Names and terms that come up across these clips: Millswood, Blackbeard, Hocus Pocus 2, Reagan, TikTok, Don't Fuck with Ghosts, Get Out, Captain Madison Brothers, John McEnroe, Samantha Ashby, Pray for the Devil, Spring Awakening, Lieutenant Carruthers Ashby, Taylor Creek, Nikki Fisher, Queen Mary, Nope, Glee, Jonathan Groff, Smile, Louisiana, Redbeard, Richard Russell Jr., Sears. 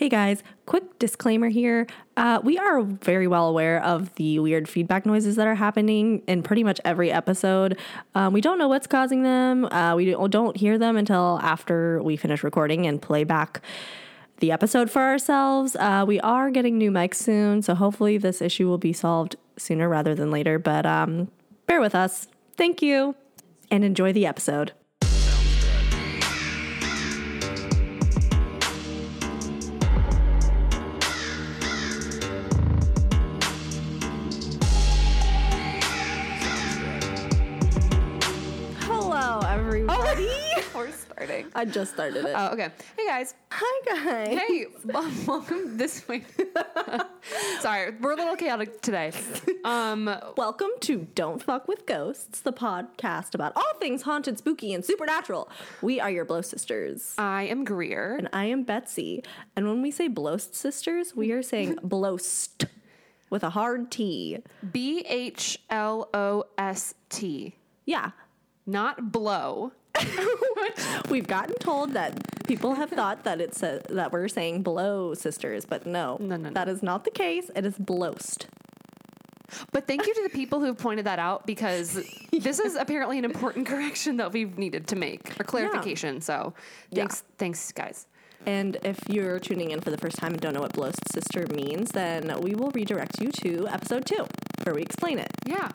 Hey guys, quick disclaimer here. We are very well aware of the weird feedback noises that are happening in pretty much every episode. We don't know what's causing them. We don't hear them until after we finish recording and play back the episode for ourselves. We are getting new mics soon, so hopefully this issue will be solved sooner rather than later, but bear with us. Thank you, and enjoy the episode. I just started it. Oh, okay. Hey, guys. Hi, guys. Hey, welcome this way. Sorry, we're a little chaotic today. Welcome to Don't Fuck with Ghosts, the podcast about all things haunted, spooky, and supernatural. We are your Blow Sisters. I am Greer. And I am Betsy. And when we say Blow Sisters, we are saying blhost with a hard T. B-H-L-O-S-T. Yeah. Not blow. We've gotten told that people have thought that it says that we're saying blow sisters, but no. That is not the case. It is blhost. But thank you to the people who pointed that out, because this is apparently an important correction that we've needed to make, or clarification. Yeah. So thanks guys. And if you're tuning in for the first time and don't know what blhost sister means, then we will redirect you to episode 2 where we explain it. Yeah.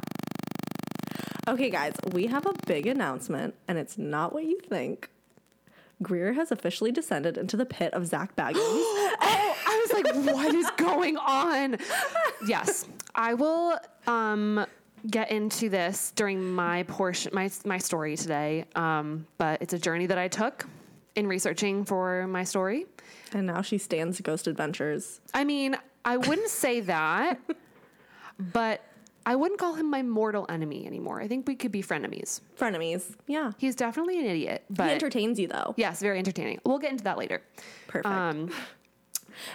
Okay, guys, we have a big announcement, and it's not what you think. Greer has officially descended into the pit of Zach Bagans. Oh, I was like, what is going on? Yes, I will get into this during my portion, my story today, but it's a journey that I took in researching for my story. And now she stands Ghost Adventures. I mean, I wouldn't say that, but... I wouldn't call him my mortal enemy anymore. I think we could be frenemies. Frenemies, yeah. He's definitely an idiot. But he entertains you, though. Yes, very entertaining. We'll get into that later. Perfect. And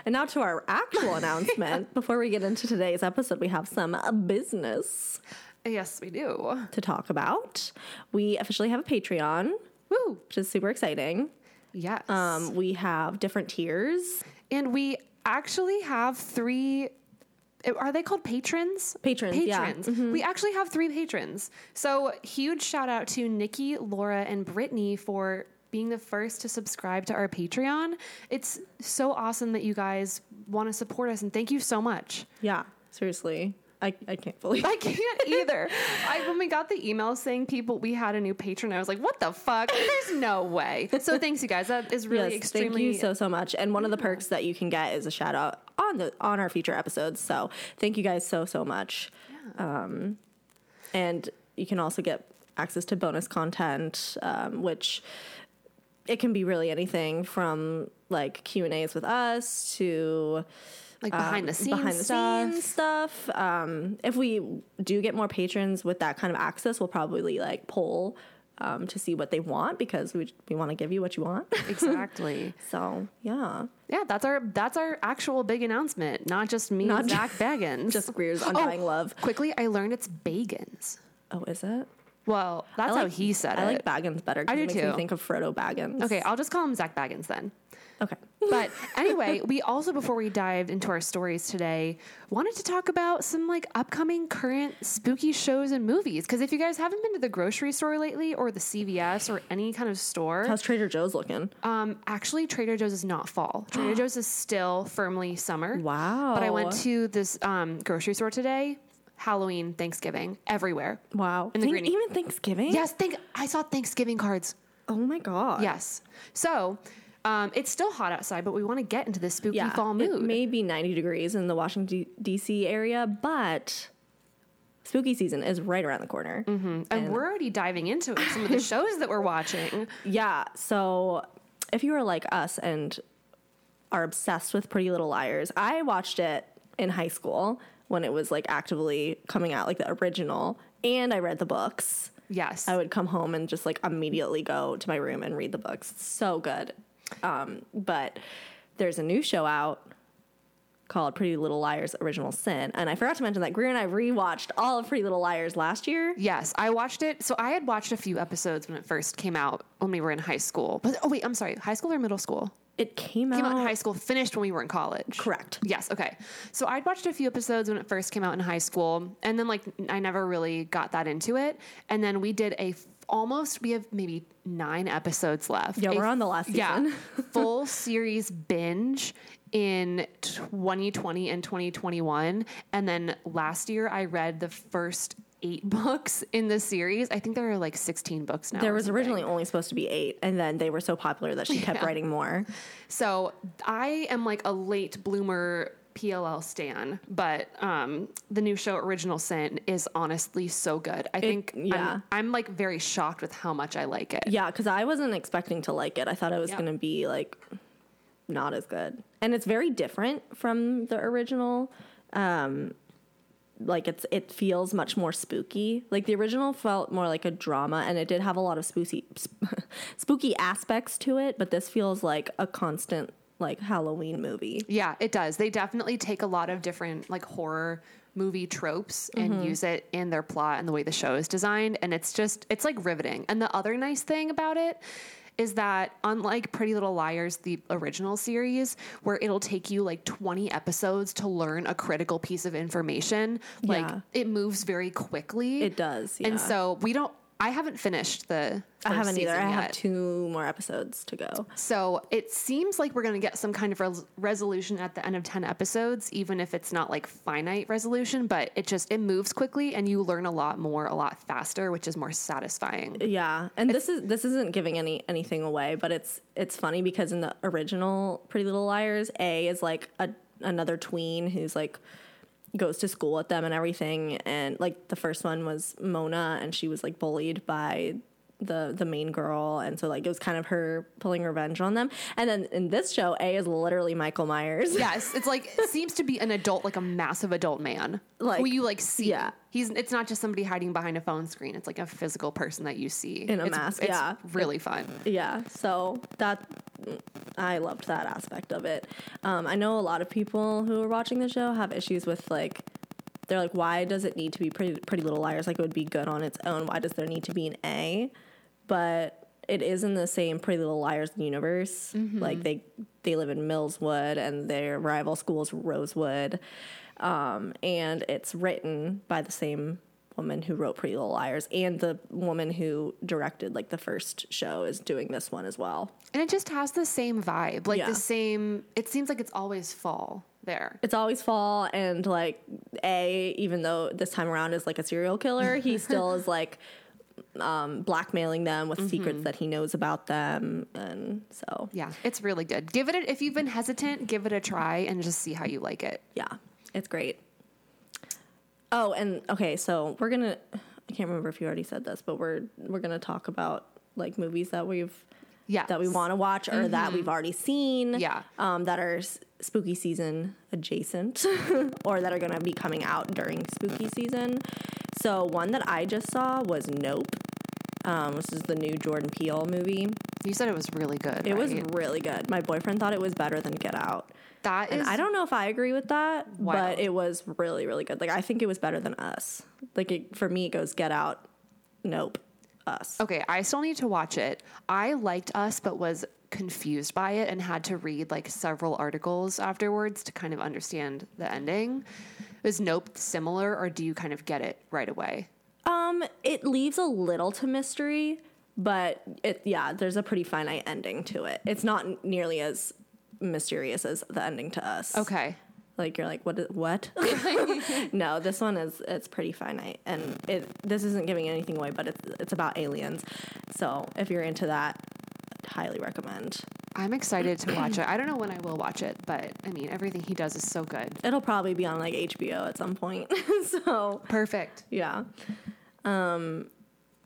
now to our actual announcement. Yeah. Before we get into today's episode, we have some business. Yes, we do. To talk about. We officially have a Patreon. Woo! Which is super exciting. Yes. We have different tiers. And we actually have 3... Are they called patrons? Patrons. Yeah. Mm-hmm. We actually have 3 patrons. So huge shout out to Nikki, Laura, and Brittany for being the first to subscribe to our Patreon. It's so awesome that you guys want to support us, and thank you so much. Yeah, seriously. I can't believe it. I can't either. When we got the email saying we had a new patron, I was like, what the fuck? There's no way. So thanks, you guys. That is really extremely... Thank you so much. And one of the perks that you can get is a shout out on our future episodes. So thank you guys so much. Yeah. And you can also get access to bonus content, which it can be really anything from like Q&As with us to... Like behind the scenes stuff. If we do get more patrons with that kind of access, we'll probably like poll to see what they want, because we want to give you what you want. Exactly. So yeah, that's our actual big announcement. Not just me, not Zach Bagans, just Greer's undying love. Quickly, I learned it's Bagans. Oh, is it? Well, that's how he said it. I like Bagans better. I do too. It makes me think of Frodo Baggins. Okay, I'll just call him Zach Bagans then. Okay. But anyway, we also, before we dived into our stories today, wanted to talk about some like upcoming current spooky shows and movies. Because if you guys haven't been to the grocery store lately, or the CVS, or any kind of store... How's Trader Joe's looking? Actually, Trader Joe's is not fall. Trader Joe's is still firmly summer. Wow. But I went to this grocery store today... Halloween, Thanksgiving, everywhere. Wow. In the green. Even Thanksgiving? Yes. I saw Thanksgiving cards. Oh my God. Yes. So it's still hot outside, but we want to get into this spooky fall mood. It may be 90 degrees in the Washington, D.C. area, but spooky season is right around the corner. Mm-hmm. And we're already diving into some of the shows that we're watching. Yeah. So if you are like us and are obsessed with Pretty Little Liars, I watched it in high school when it was like actively coming out, like the original, and I read the books. Yes. I would come home and just like immediately go to my room and read the books. It's so good. But there's a new show out called Pretty Little Liars: Original Sin. And I forgot to mention that Greer and I rewatched all of Pretty Little Liars last year. Yes, I watched it. So I had watched a few episodes when it first came out when we were in high school. But, I'm sorry, high school or middle school? It came out in high school, finished when we were in college. Correct. Yes. Okay. So I'd watched a few episodes when it first came out in high school, and then like I never really got that into it. And then we did we have maybe 9 episodes left. Yeah, we're on the last season. Yeah, full series binge in 2020 and 2021. And then last year I read the first 8 books in the series. I think there are like 16 books now. There was originally only supposed to be 8, and then they were so popular that she kept writing more. So I am like a late bloomer PLL stan, but the new show Original Sin is honestly so good. I'm like very shocked with how much I like it. Yeah, because I wasn't expecting to like it. I thought it was going to be like not as good. And it's very different from the original. Like it feels much more spooky. Like the original felt more like a drama, and it did have a lot of spooky aspects to it, but this feels like a constant like Halloween movie. Yeah, it does. They definitely take a lot of different like horror movie tropes and use it in their plot and the way the show is designed, and it's like riveting. And the other nice thing about it is that unlike Pretty Little Liars, the original series, where it'll take you like 20 episodes to learn a critical piece of information, like it moves very quickly. It does. Yeah. And so I haven't finished the first season. I haven't either. I have 2 more episodes to go. So it seems like we're going to get some kind of resolution at the end of 10 episodes, even if it's not like finite resolution, but it moves quickly and you learn a lot more, a lot faster, which is more satisfying. Yeah. And this isn't giving anything away, but it's funny because in the original Pretty Little Liars, A is like another tween who's like goes to school with them and everything, and like the first one was Mona, and she was like bullied by the main girl, and so like it was kind of her pulling revenge on them. And then in this show, A is literally Michael Myers. Yes, it's like it seems to be an adult, like a massive adult man, like who you like see. Yeah, it's not just somebody hiding behind a phone screen. It's like a physical person that you see in a mask. Yeah, it's really fun. Yeah, so I loved that aspect of it. I know a lot of people who are watching the show have issues with like. They're like, why does it need to be Pretty Little Liars? Like, it would be good on its own. Why does there need to be an A? But it is in the same Pretty Little Liars universe. Mm-hmm. Like, they live in Millswood, and their rival school is Rosewood. And it's written by the same woman who wrote Pretty Little Liars, and the woman who directed, like, the first show is doing this one as well. And it just has the same vibe. Like, the same... It seems like it's always fall. It's always fall, and like A, even though this time around is like a serial killer, he still is like blackmailing them with secrets that he knows about them. And so it's really good. If you've been hesitant, give it a try and just see how you like it. Yeah, it's great. Oh, and okay, so we're gonna I can't remember if you already said this, but we're gonna talk about like movies that we want to watch or that we've already seen that are spooky season adjacent or that are going to be coming out during spooky season. So one that I just saw was Nope. This is the new Jordan Peele movie. You said it was really good. It was really good. My boyfriend thought it was better than Get Out. And I don't know if I agree with that, but it was really, really good. Like, I think it was better than Us. Like, for me, it goes Get Out, Nope, Us. Okay, I still need to watch it. I liked Us, but was confused by it and had to read like several articles afterwards to kind of understand the ending. Is Nope similar, or do you kind of get it right away? It leaves a little to mystery, but there's a pretty finite ending to it. It's not nearly as mysterious as the ending to Us. Okay. Like, you're like, what? No, this one it's pretty finite. And this isn't giving anything away, but it's about aliens. So if you're into that, highly recommend. I'm excited to watch it. I don't know when I will watch it, but I mean, everything he does is so good. It'll probably be on like HBO at some point. So perfect. Yeah.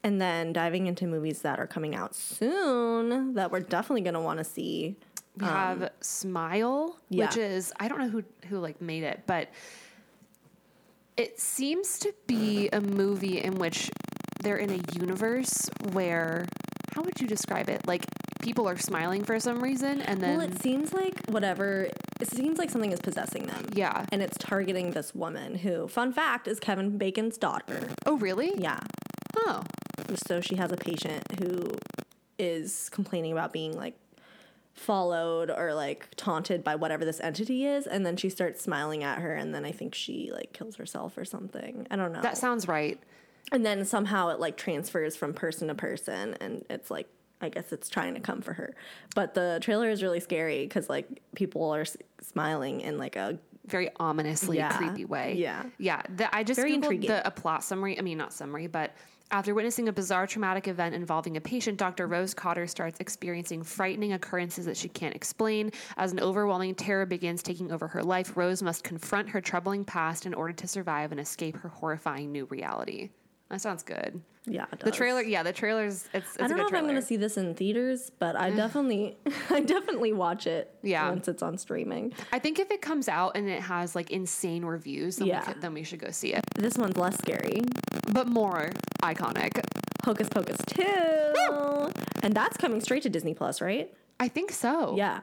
And then diving into movies that are coming out soon that we're definitely going to want to see. We have Smile, which is, I don't know who like made it, but it seems to be a movie in which they're in a universe where, how would you describe it? Like, people are smiling for some reason, and then... Well, it seems like something is possessing them. Yeah. And it's targeting this woman who, fun fact, is Kevin Bacon's daughter. Oh, really? Yeah. Oh. So she has a patient who is complaining about being, like, followed or like taunted by whatever this entity is, and then she starts smiling at her, and then I think she like kills herself or something. I don't know. That sounds right. And then somehow it like transfers from person to person, and it's like, I guess it's trying to come for her. But the trailer is really scary because like people are smiling in like a very ominously creepy way. Yeah. I just googled a plot summary. I mean, not summary, but after witnessing a bizarre traumatic event involving a patient, Dr. Rose Cotter starts experiencing frightening occurrences that she can't explain. As an overwhelming terror begins taking over her life, Rose must confront her troubling past in order to survive and escape her horrifying new reality. That sounds good. Yeah, it does. The trailer's it's I don't know if I'm going to see this in theaters, but I definitely watch it once it's on streaming. I think if it comes out and it has like insane reviews, then we should go see it. This one's less scary, but more iconic. Hocus Pocus 2. Woo! And that's coming straight to Disney+, right? I think so. Yeah.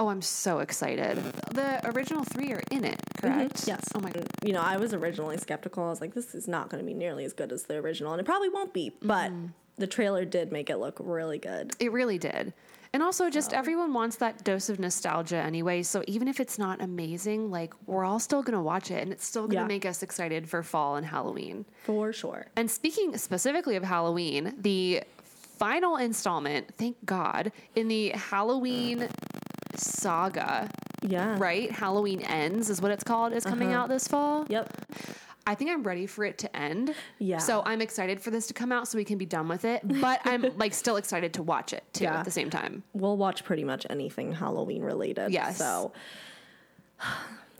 Oh, I'm so excited. The original three are in it, correct? Mm-hmm. Yes. Oh, my God. You know, I was originally skeptical. I was like, this is not going to be nearly as good as the original, and it probably won't be, but the trailer did make it look really good. It really did. And also, just everyone wants that dose of nostalgia anyway, so even if it's not amazing, like, we're all still going to watch it, and it's still going to make us excited for fall and Halloween. For sure. And speaking specifically of Halloween, the final installment, thank God, in the Halloween saga, right? Halloween Ends is what it's called, is coming out this fall. Yep. I think I'm ready for it to end. Yeah. So I'm excited for this to come out so we can be done with it. But I'm like still excited to watch it too at the same time. We'll watch pretty much anything Halloween related. Yes. So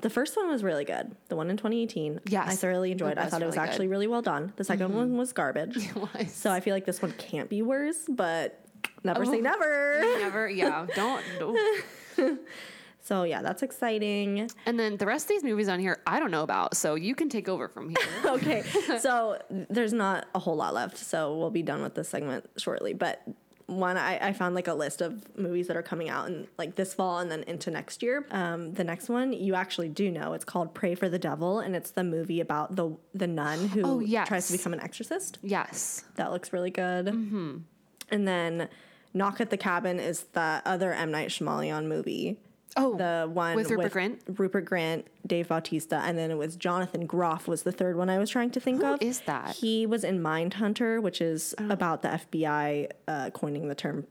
the first one was really good. The one in 2018. Yes. I thoroughly enjoyed it. I thought it was really actually really well done. The second one was garbage. It was. So I feel like this one can't be worse, but never say never. Never. Yeah. Don't. So, yeah, that's exciting. And then the rest of these movies on here, I don't know about, so you can take over from here. Okay. So there's not a whole lot left, so we'll be done with this segment shortly. But one, I found, like, a list of movies that are coming out, in, like, this fall and then into next year. The next one, you actually do know. It's called Pray for the Devil, and it's the movie about the nun who tries to become an exorcist. Yes. That looks really good. Mm-hmm. And then Knock at the Cabin is the other M. Night Shyamalan movie. Oh, the one with Rupert Grant, Dave Bautista, and then it was Jonathan Groff was the third one I was trying to think of. Who is that? He was in Mindhunter, which is about the FBI coining the term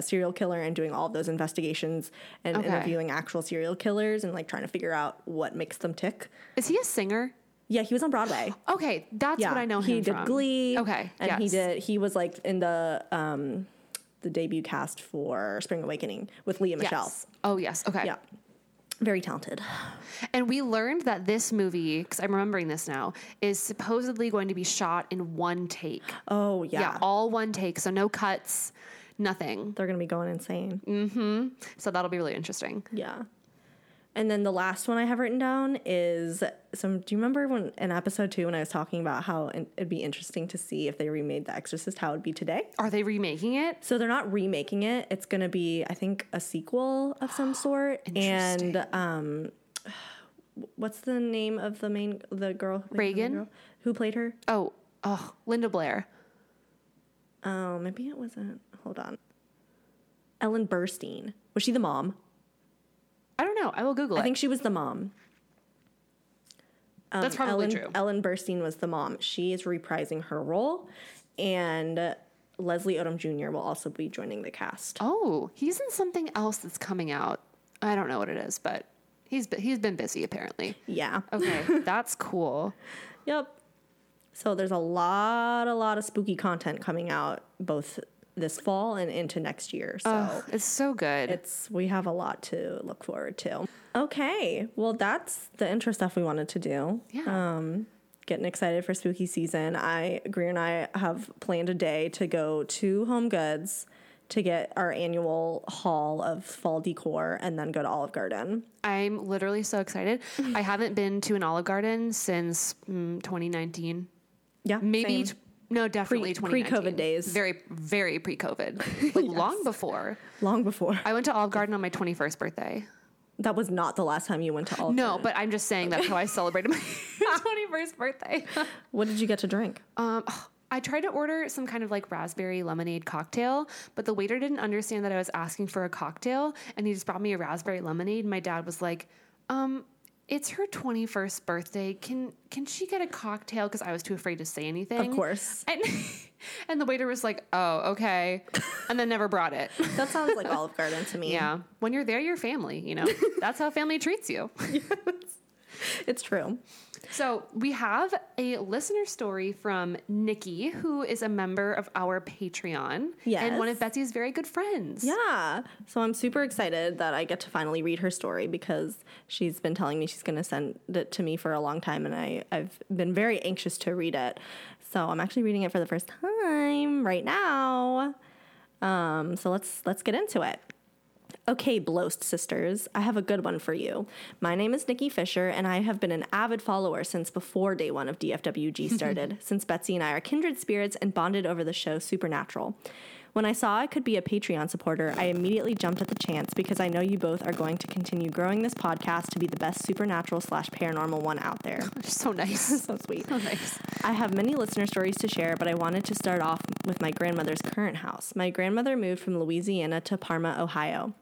serial killer and doing all of those investigations and interviewing actual serial killers and like trying to figure out what makes them tick. Is he a singer? Yeah, he was on Broadway. Okay, that's what I know him from. He did Glee. Okay, and he was like in the debut cast for Spring Awakening with Leah Michele. Oh, yes. Okay. Yeah. Very talented. And we learned that this movie, because I'm remembering this now, is supposedly going to be shot in one take. Oh, yeah. Yeah, all one take. So no cuts, nothing. They're going to be going insane. Mm-hmm. So that'll be really interesting. Yeah. And then the last one I have written down is do you remember when in episode 2 when I was talking about how it'd be interesting to see if they remade The Exorcist, how it'd be today? Are they remaking it? So they're not remaking it. It's going to be, I think, a sequel of some sort. Interesting. And what's the name of the girl? Reagan? Who played her? Oh, Linda Blair. Oh, maybe it wasn't. Hold on. Ellen Burstyn. Was she the mom? I don't know. I will Google it. I think she was the mom. That's probably true. Ellen Burstyn was the mom. She is reprising her role, and Leslie Odom Jr. will also be joining the cast. Oh, he's in something else that's coming out. I don't know what it is, but he's been busy apparently. Yeah. Okay, that's cool. Yep. So there's a lot of spooky content coming out both this fall and into next year. So it's so good. We have a lot to look forward to. Okay. Well, that's the intro stuff we wanted to do. Yeah. Getting excited for spooky season. Greer and I have planned a day to go to Home Goods to get our annual haul of fall decor and then go to Olive Garden. I'm literally so excited. I haven't been to an Olive Garden since 2019. Yeah. Maybe same. No, definitely 2019. Pre-COVID days. Very, very pre-COVID. Like, yes. Long before. I went to Olive Garden on my 21st birthday. That was not the last time you went to Olive Garden. No, but I'm just saying that's how I celebrated my 21st birthday. What did you get to drink? I tried to order some kind of like raspberry lemonade cocktail, but the waiter didn't understand that I was asking for a cocktail, and he just brought me a raspberry lemonade. My dad was like, it's her 21st birthday. Can she get a cocktail? Because I was too afraid to say anything. Of course. And the waiter was like, oh, okay. And then never brought it. That sounds like Olive Garden to me. Yeah. When you're there, you're family, you know. That's how family treats you. Yes. It's true. So we have a listener story from Nikki, who is a member of our Patreon. Yes. And one of Betsy's very good friends. Yeah. So I'm super excited that I get to finally read her story, because she's been telling me she's going to send it to me for a long time, and I've been very anxious to read it. So I'm actually reading it for the first time right now. So let's get into it. Okay, Blhost sisters, I have a good one for you. My name is Nikki Fisher, and I have been an avid follower since before day one of DFWG started, since Betsy and I are kindred spirits and bonded over the show Supernatural. When I saw I could be a Patreon supporter, I immediately jumped at the chance, because I know you both are going to continue growing this podcast to be the best supernatural/paranormal one out there. So nice. So sweet. So nice. I have many listener stories to share, but I wanted to start off with my grandmother's current house. My grandmother moved from Louisiana to Parma, Ohio.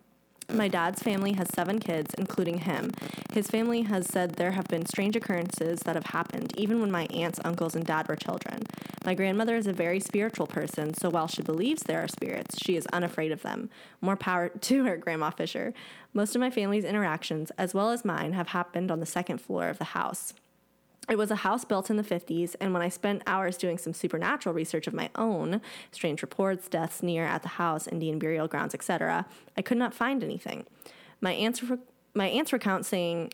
My dad's family has 7 kids, including him. His family has said there have been strange occurrences that have happened, even when my aunts, uncles, and dad were children. My grandmother is a very spiritual person, so while she believes there are spirits, she is unafraid of them. More power to her, Grandma Fisher. Most of my family's interactions, as well as mine, have happened on the second floor of the house. It was a house built in the 50s, and when I spent hours doing some supernatural research of my own, strange reports, deaths near at the house, Indian burial grounds, etc., I could not find anything. My aunts recount staying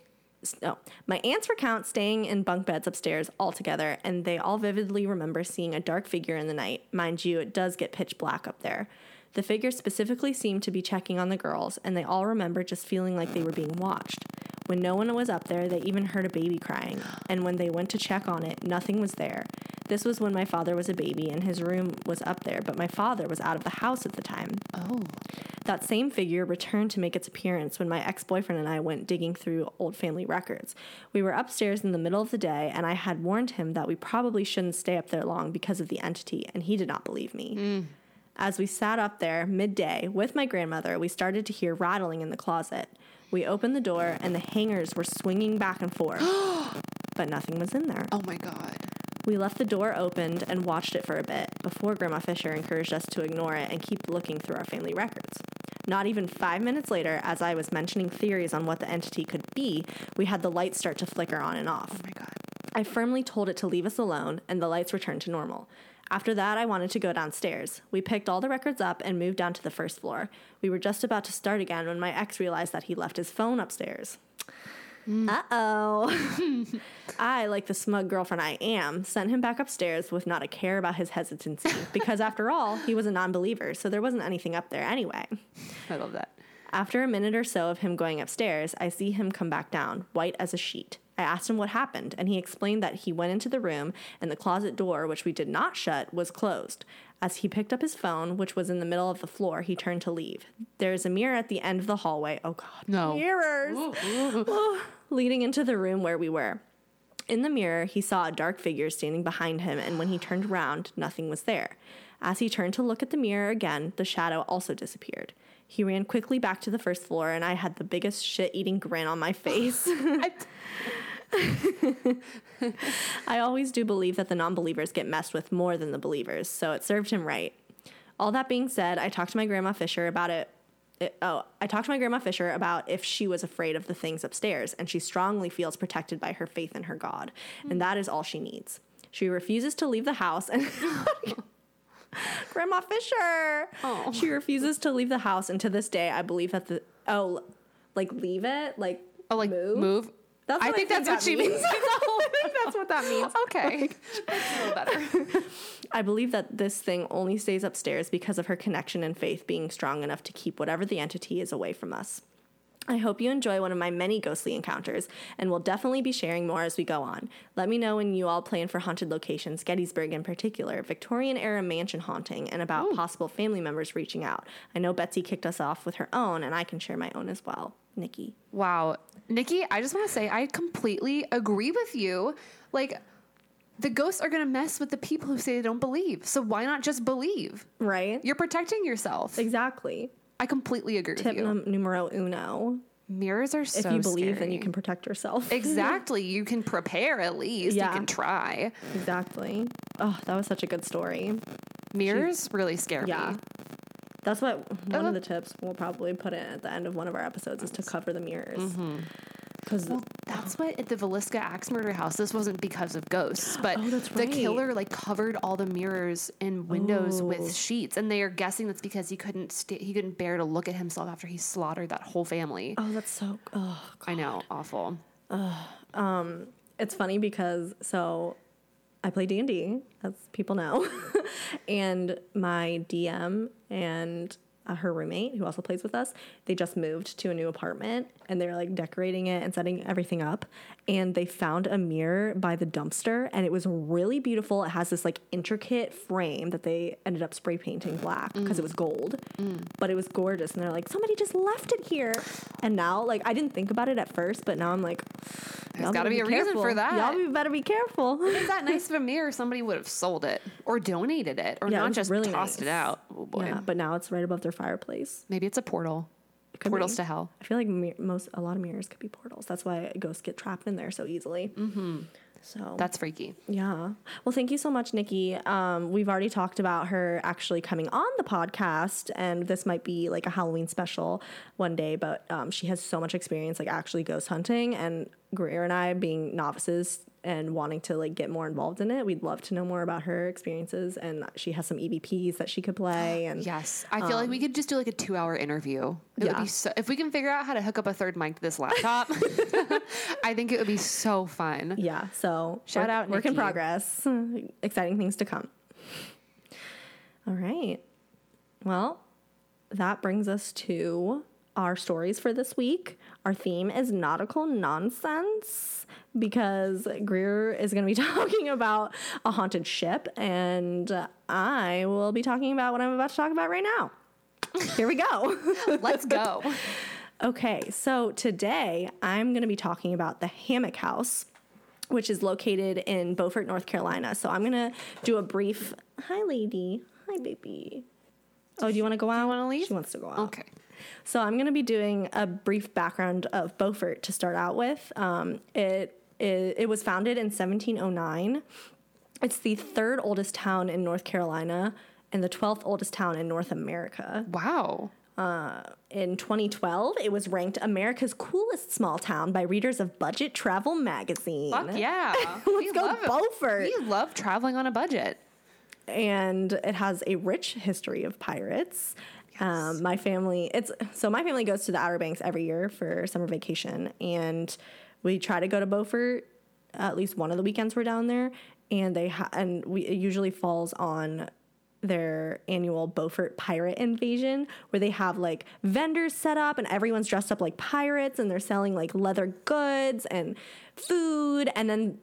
in bunk beds upstairs all together, and they all vividly remember seeing a dark figure in the night. Mind you, it does get pitch black up there. The figure specifically seemed to be checking on the girls, and they all remember just feeling like they were being watched. When no one was up there, they even heard a baby crying, and when they went to check on it, nothing was there. This was when my father was a baby, and his room was up there, but my father was out of the house at the time. Oh. That same figure returned to make its appearance when my ex-boyfriend and I went digging through old family records. We were upstairs in the middle of the day, and I had warned him that we probably shouldn't stay up there long because of the entity, and he did not believe me. Mm. As we sat up there midday with my grandmother, we started to hear rattling in the closet. We opened the door, and the hangers were swinging back and forth, but nothing was in there. Oh, my God. We left the door opened and watched it for a bit before Grandma Fisher encouraged us to ignore it and keep looking through our family records. Not even 5 minutes later, as I was mentioning theories on what the entity could be, we had the lights start to flicker on and off. Oh, my God. I firmly told it to leave us alone, and the lights returned to normal. After that, I wanted to go downstairs. We picked all the records up and moved down to the first floor. We were just about to start again when my ex realized that he left his phone upstairs. Mm. Uh-oh. I, like the smug girlfriend I am, sent him back upstairs with not a care about his hesitancy, because after all, he was a non-believer, so there wasn't anything up there anyway. I love that. After a minute or so of him going upstairs, I see him come back down, white as a sheet. I asked him what happened, and he explained that he went into the room, and the closet door, which we did not shut, was closed. As he picked up his phone, which was in the middle of the floor, he turned to leave. There is a mirror at the end of the hallway. Oh, God. No. Mirrors. Oh, leading into the room where we were. In the mirror, he saw a dark figure standing behind him, and when he turned around, nothing was there. As he turned to look at the mirror again, the shadow also disappeared. He ran quickly back to the first floor, and I had the biggest shit-eating grin on my face. I always do believe that the non-believers get messed with more than the believers, so it served him right. All that being said, I talked to my Grandma Fisher about it. I talked to my Grandma Fisher about if she was afraid of the things upstairs, and she strongly feels protected by her faith in her God, and that is all she needs. She refuses to leave the house and... Grandma Fisher. Oh. She refuses to leave the house, and to this day, I believe that the leave it, move. I think that's what she means. I think that's what that means. Okay, that's a little better. I believe that this thing only stays upstairs because of her connection and faith being strong enough to keep whatever the entity is away from us. I hope you enjoy one of my many ghostly encounters, and we'll definitely be sharing more as we go on. Let me know when you all plan for haunted locations, Gettysburg in particular, Victorian-era mansion haunting, and about possible family members reaching out. I know Betsy kicked us off with her own, and I can share my own as well. Nikki. Wow. Nikki, I just want to say I completely agree with you. Like, the ghosts are going to mess with the people who say they don't believe. So why not just believe? Right. You're protecting yourself. Exactly. I completely agree with you. Tip numero uno. Mirrors are so scary. If you believe, then you can protect yourself. Exactly. You can prepare at least. Yeah. You can try. Exactly. Oh, that was such a good story. Mirrors really scare me. That's what one of the tips we'll probably put in at the end of one of our episodes is to cover the mirrors. Because that's what at the Villisca axe murder house, this wasn't because of ghosts, but the killer like covered all the mirrors and windows with sheets, and they are guessing that's because he couldn't bear to look at himself after he slaughtered that whole family. Oh, that's so God. I know, awful. It's funny because I play D&D, as people know, and my DM and her roommate, who also plays with us, they just moved to a new apartment, and they're, like, decorating it and setting everything up, and they found a mirror by the dumpster, and it was really beautiful. It has this, like, intricate frame that they ended up spray painting black because it was gold, but it was gorgeous, and they're like, somebody just left it here, and now, like, I didn't think about it at first, but now I'm like, there's got to be a reason for that. Y'all better be careful. If it's that nice of a mirror, somebody would have sold it or donated it or not just really tossed it out. Oh, boy. Yeah, but now it's right above their fireplace. Maybe it's a portal. Portals to hell. I feel like a lot of mirrors could be portals. That's why ghosts get trapped in there so easily. Mm-hmm. So that's freaky. Yeah. Well, thank you so much, Nikki. We've already talked about her actually coming on the podcast, and this might be like a Halloween special one day, but she has so much experience like actually ghost hunting, and Greer and I, being novices and wanting to like get more involved in it, we'd love to know more about her experiences, and she has some EVPs that she could play. And yes, I feel like we could just do like a 2-hour interview. It would be so, if we can figure out how to hook up a third mic to this laptop, I think it would be so fun. Yeah. So shout out, work in progress, exciting things to come. All right. Well, that brings us to our stories for this week. Our theme is nautical nonsense, because Greer is going to be talking about a haunted ship, and I will be talking about what I'm about to talk about right now. Here we go. Let's go. Okay, so today I'm going to be talking about the Hammock House, which is located in Beaufort, North Carolina. So I'm going to do a brief... Hi, lady. Hi, baby. Oh, do you want to go out? Do you want to leave? She wants to go out. Okay. So I'm going to be doing a brief background of Beaufort to start out with. It was founded in 1709. It's the third oldest town in North Carolina and the 12th oldest town in North America. Wow. In 2012, it was ranked America's coolest small town by readers of Budget Travel magazine. Fuck yeah. Let's go Beaufort. We love traveling on a budget. And it has a rich history of pirates. My family goes to the Outer Banks every year for summer vacation, and we try to go to Beaufort at least one of the weekends we're down there, and it usually falls on their annual Beaufort pirate invasion, where they have like vendors set up and everyone's dressed up like pirates, and they're selling like leather goods and food. And then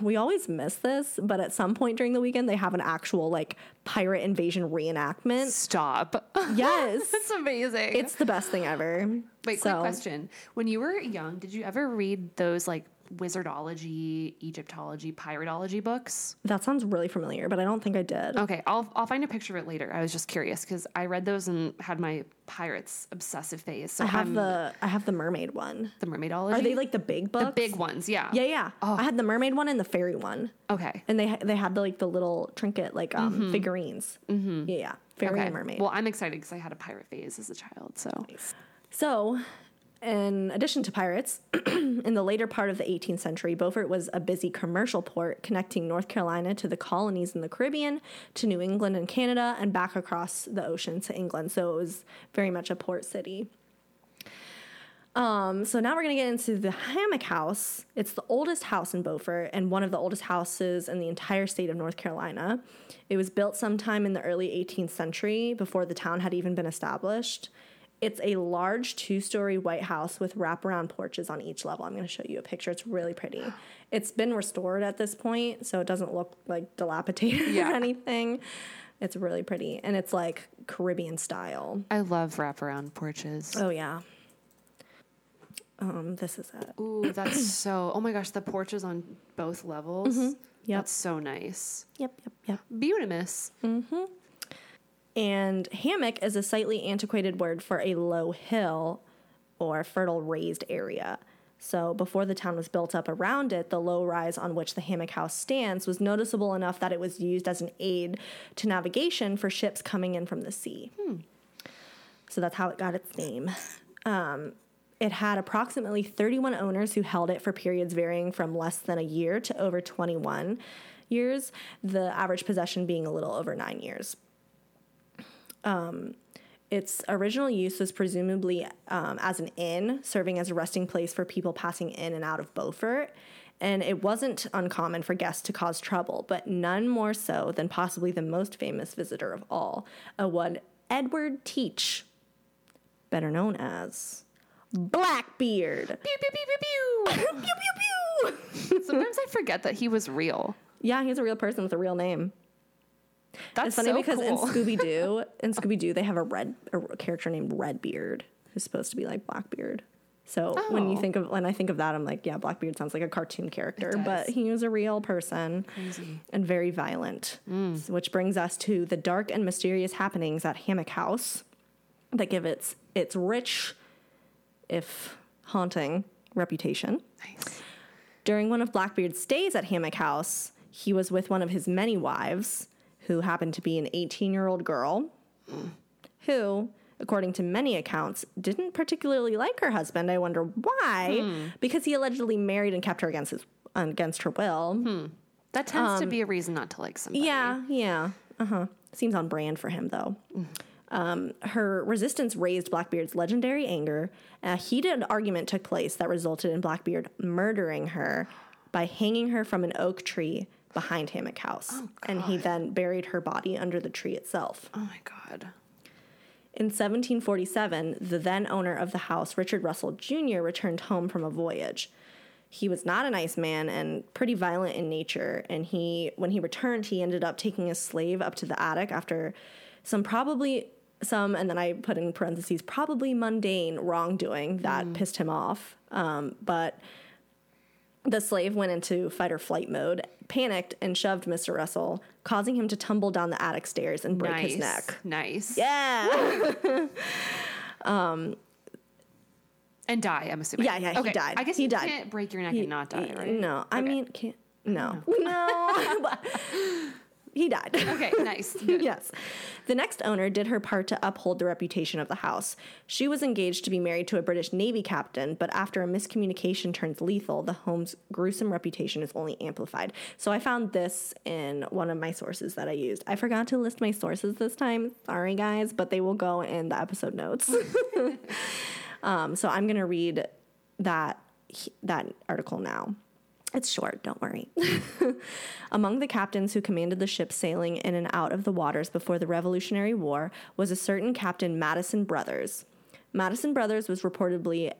we always miss this, but at some point during the weekend, they have an actual, like, pirate invasion reenactment. Stop. Yes. That's amazing. It's the best thing ever. Wait, quick question. When you were young, did you ever read those, like, wizardology, Egyptology, piratology books? That sounds really familiar, but I don't think I did. Okay, I'll find a picture of it later. I was just curious because I read those and had my pirates obsessive phase. So I have the mermaid one. The mermaidology. Are they like the big books? The big ones, yeah. Yeah, yeah. Oh. I had the mermaid one and the fairy one. Okay. And they had the like the little trinket like figurines. Mm-hmm. Yeah, yeah. Fairy and mermaid. Well, I'm excited because I had a pirate phase as a child. So. Nice. So. In addition to pirates, in the later part of the 18th century, Beaufort was a busy commercial port connecting North Carolina to the colonies in the Caribbean, to New England and Canada, and back across the ocean to England. So it was very much a port city. So now we're going to get into the Hammock House. It's the oldest house in Beaufort and one of the oldest houses in the entire state of North Carolina. It was built sometime in the early 18th century, before the town had even been established. It's a large 2-story white house with wraparound porches on each level. I'm going to show you a picture. It's really pretty. It's been restored at this point, so it doesn't look like dilapidated or anything. It's really pretty, and it's like Caribbean style. I love wraparound porches. Oh, yeah. This is it. Ooh, that's so... Oh, my gosh. The porch is on both levels. Mm-hmm. Yep. That's so nice. Yep. Beautimous. Mm-hmm. And hammock is a slightly antiquated word for a low hill or fertile raised area. So before the town was built up around it, the low rise on which the hammock house stands was noticeable enough that it was used as an aid to navigation for ships coming in from the sea. So that's how it got its name. It had approximately 31 owners who held it for periods varying from less than a year to over 21 years, the average possession being a little over 9 years. Its original use was presumably as an inn, serving as a resting place for people passing in and out of Beaufort, and it wasn't uncommon for guests to cause trouble, but none more so than possibly the most famous visitor of all, a one Edward Teach, better known as... Blackbeard. Pew, pew, pew, pew, pew. Pew, pew, pew. Sometimes I forget that he was real. Yeah, he's a real person with a real name. That's so cool. It's funny because in Scooby Doo, they have a character named Redbeard who's supposed to be like Blackbeard. So when I think of that, I'm like, yeah, Blackbeard sounds like a cartoon character, but he was a real person. Crazy. And very violent, which brings us to the dark and mysterious happenings at Hammock House that give its rich, if haunting, reputation. Nice. During one of Blackbeard's stays at Hammock House, he was with one of his many wives, who happened to be an 18-year-old girl, who, according to many accounts, didn't particularly like her husband. I wonder why, because he allegedly married and kept her against her will. That tends to be a reason not to like somebody. Yeah. Seems on brand for him, though. Her resistance raised Blackbeard's legendary anger. A heated argument took place that resulted in Blackbeard murdering her by hanging her from an oak tree behind Hammock House. Oh, and he then buried her body under the tree itself. Oh, my God. In 1747, the then owner of the house, Richard Russell Jr., returned home from a voyage. He was not a nice man and pretty violent in nature. And when he returned, he ended up taking a slave up to the attic after... and then I put in parentheses, probably mundane wrongdoing that pissed him off. But the slave went into fight or flight mode, panicked, and shoved Mr. Russell, causing him to tumble down the attic stairs and break his neck. Nice. Yeah. And die, I'm assuming. Yeah, okay. He died. I guess he died. Can't break your neck and not die, right? No, okay. I mean, can't. No. He died. Okay, nice. Yes. The next owner did her part to uphold the reputation of the house. She was engaged to be married to a British Navy captain, but after a miscommunication turns lethal, the home's gruesome reputation is only amplified. So I found this in one of my sources that I used. I forgot to list my sources this time. Sorry, guys, but they will go in the episode notes. So I'm going to read that article now. It's short, don't worry. Among the captains who commanded the ships sailing in and out of the waters before the Revolutionary War was a certain Captain Madison Brothers. Madison Brothers was reportedly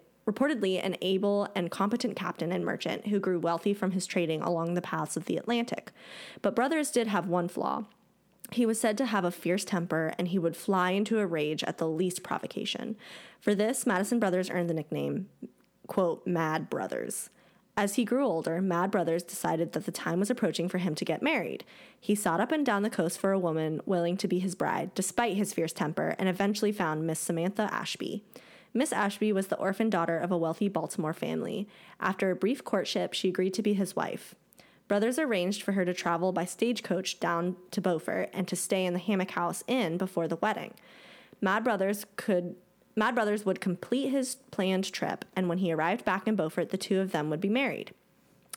an able and competent captain and merchant who grew wealthy from his trading along the paths of the Atlantic. But Brothers did have one flaw. He was said to have a fierce temper, and he would fly into a rage at the least provocation. For this, Madison Brothers earned the nickname, quote, Mad Brothers. As he grew older, Mad Brothers decided that the time was approaching for him to get married. He sought up and down the coast for a woman willing to be his bride, despite his fierce temper, and eventually found Miss Samantha Ashby. Miss Ashby was the orphan daughter of a wealthy Baltimore family. After a brief courtship, she agreed to be his wife. Brothers arranged for her to travel by stagecoach down to Beaufort and to stay in the Hammock House Inn before the wedding. Mad Brothers would complete his planned trip, and when he arrived back in Beaufort, the two of them would be married.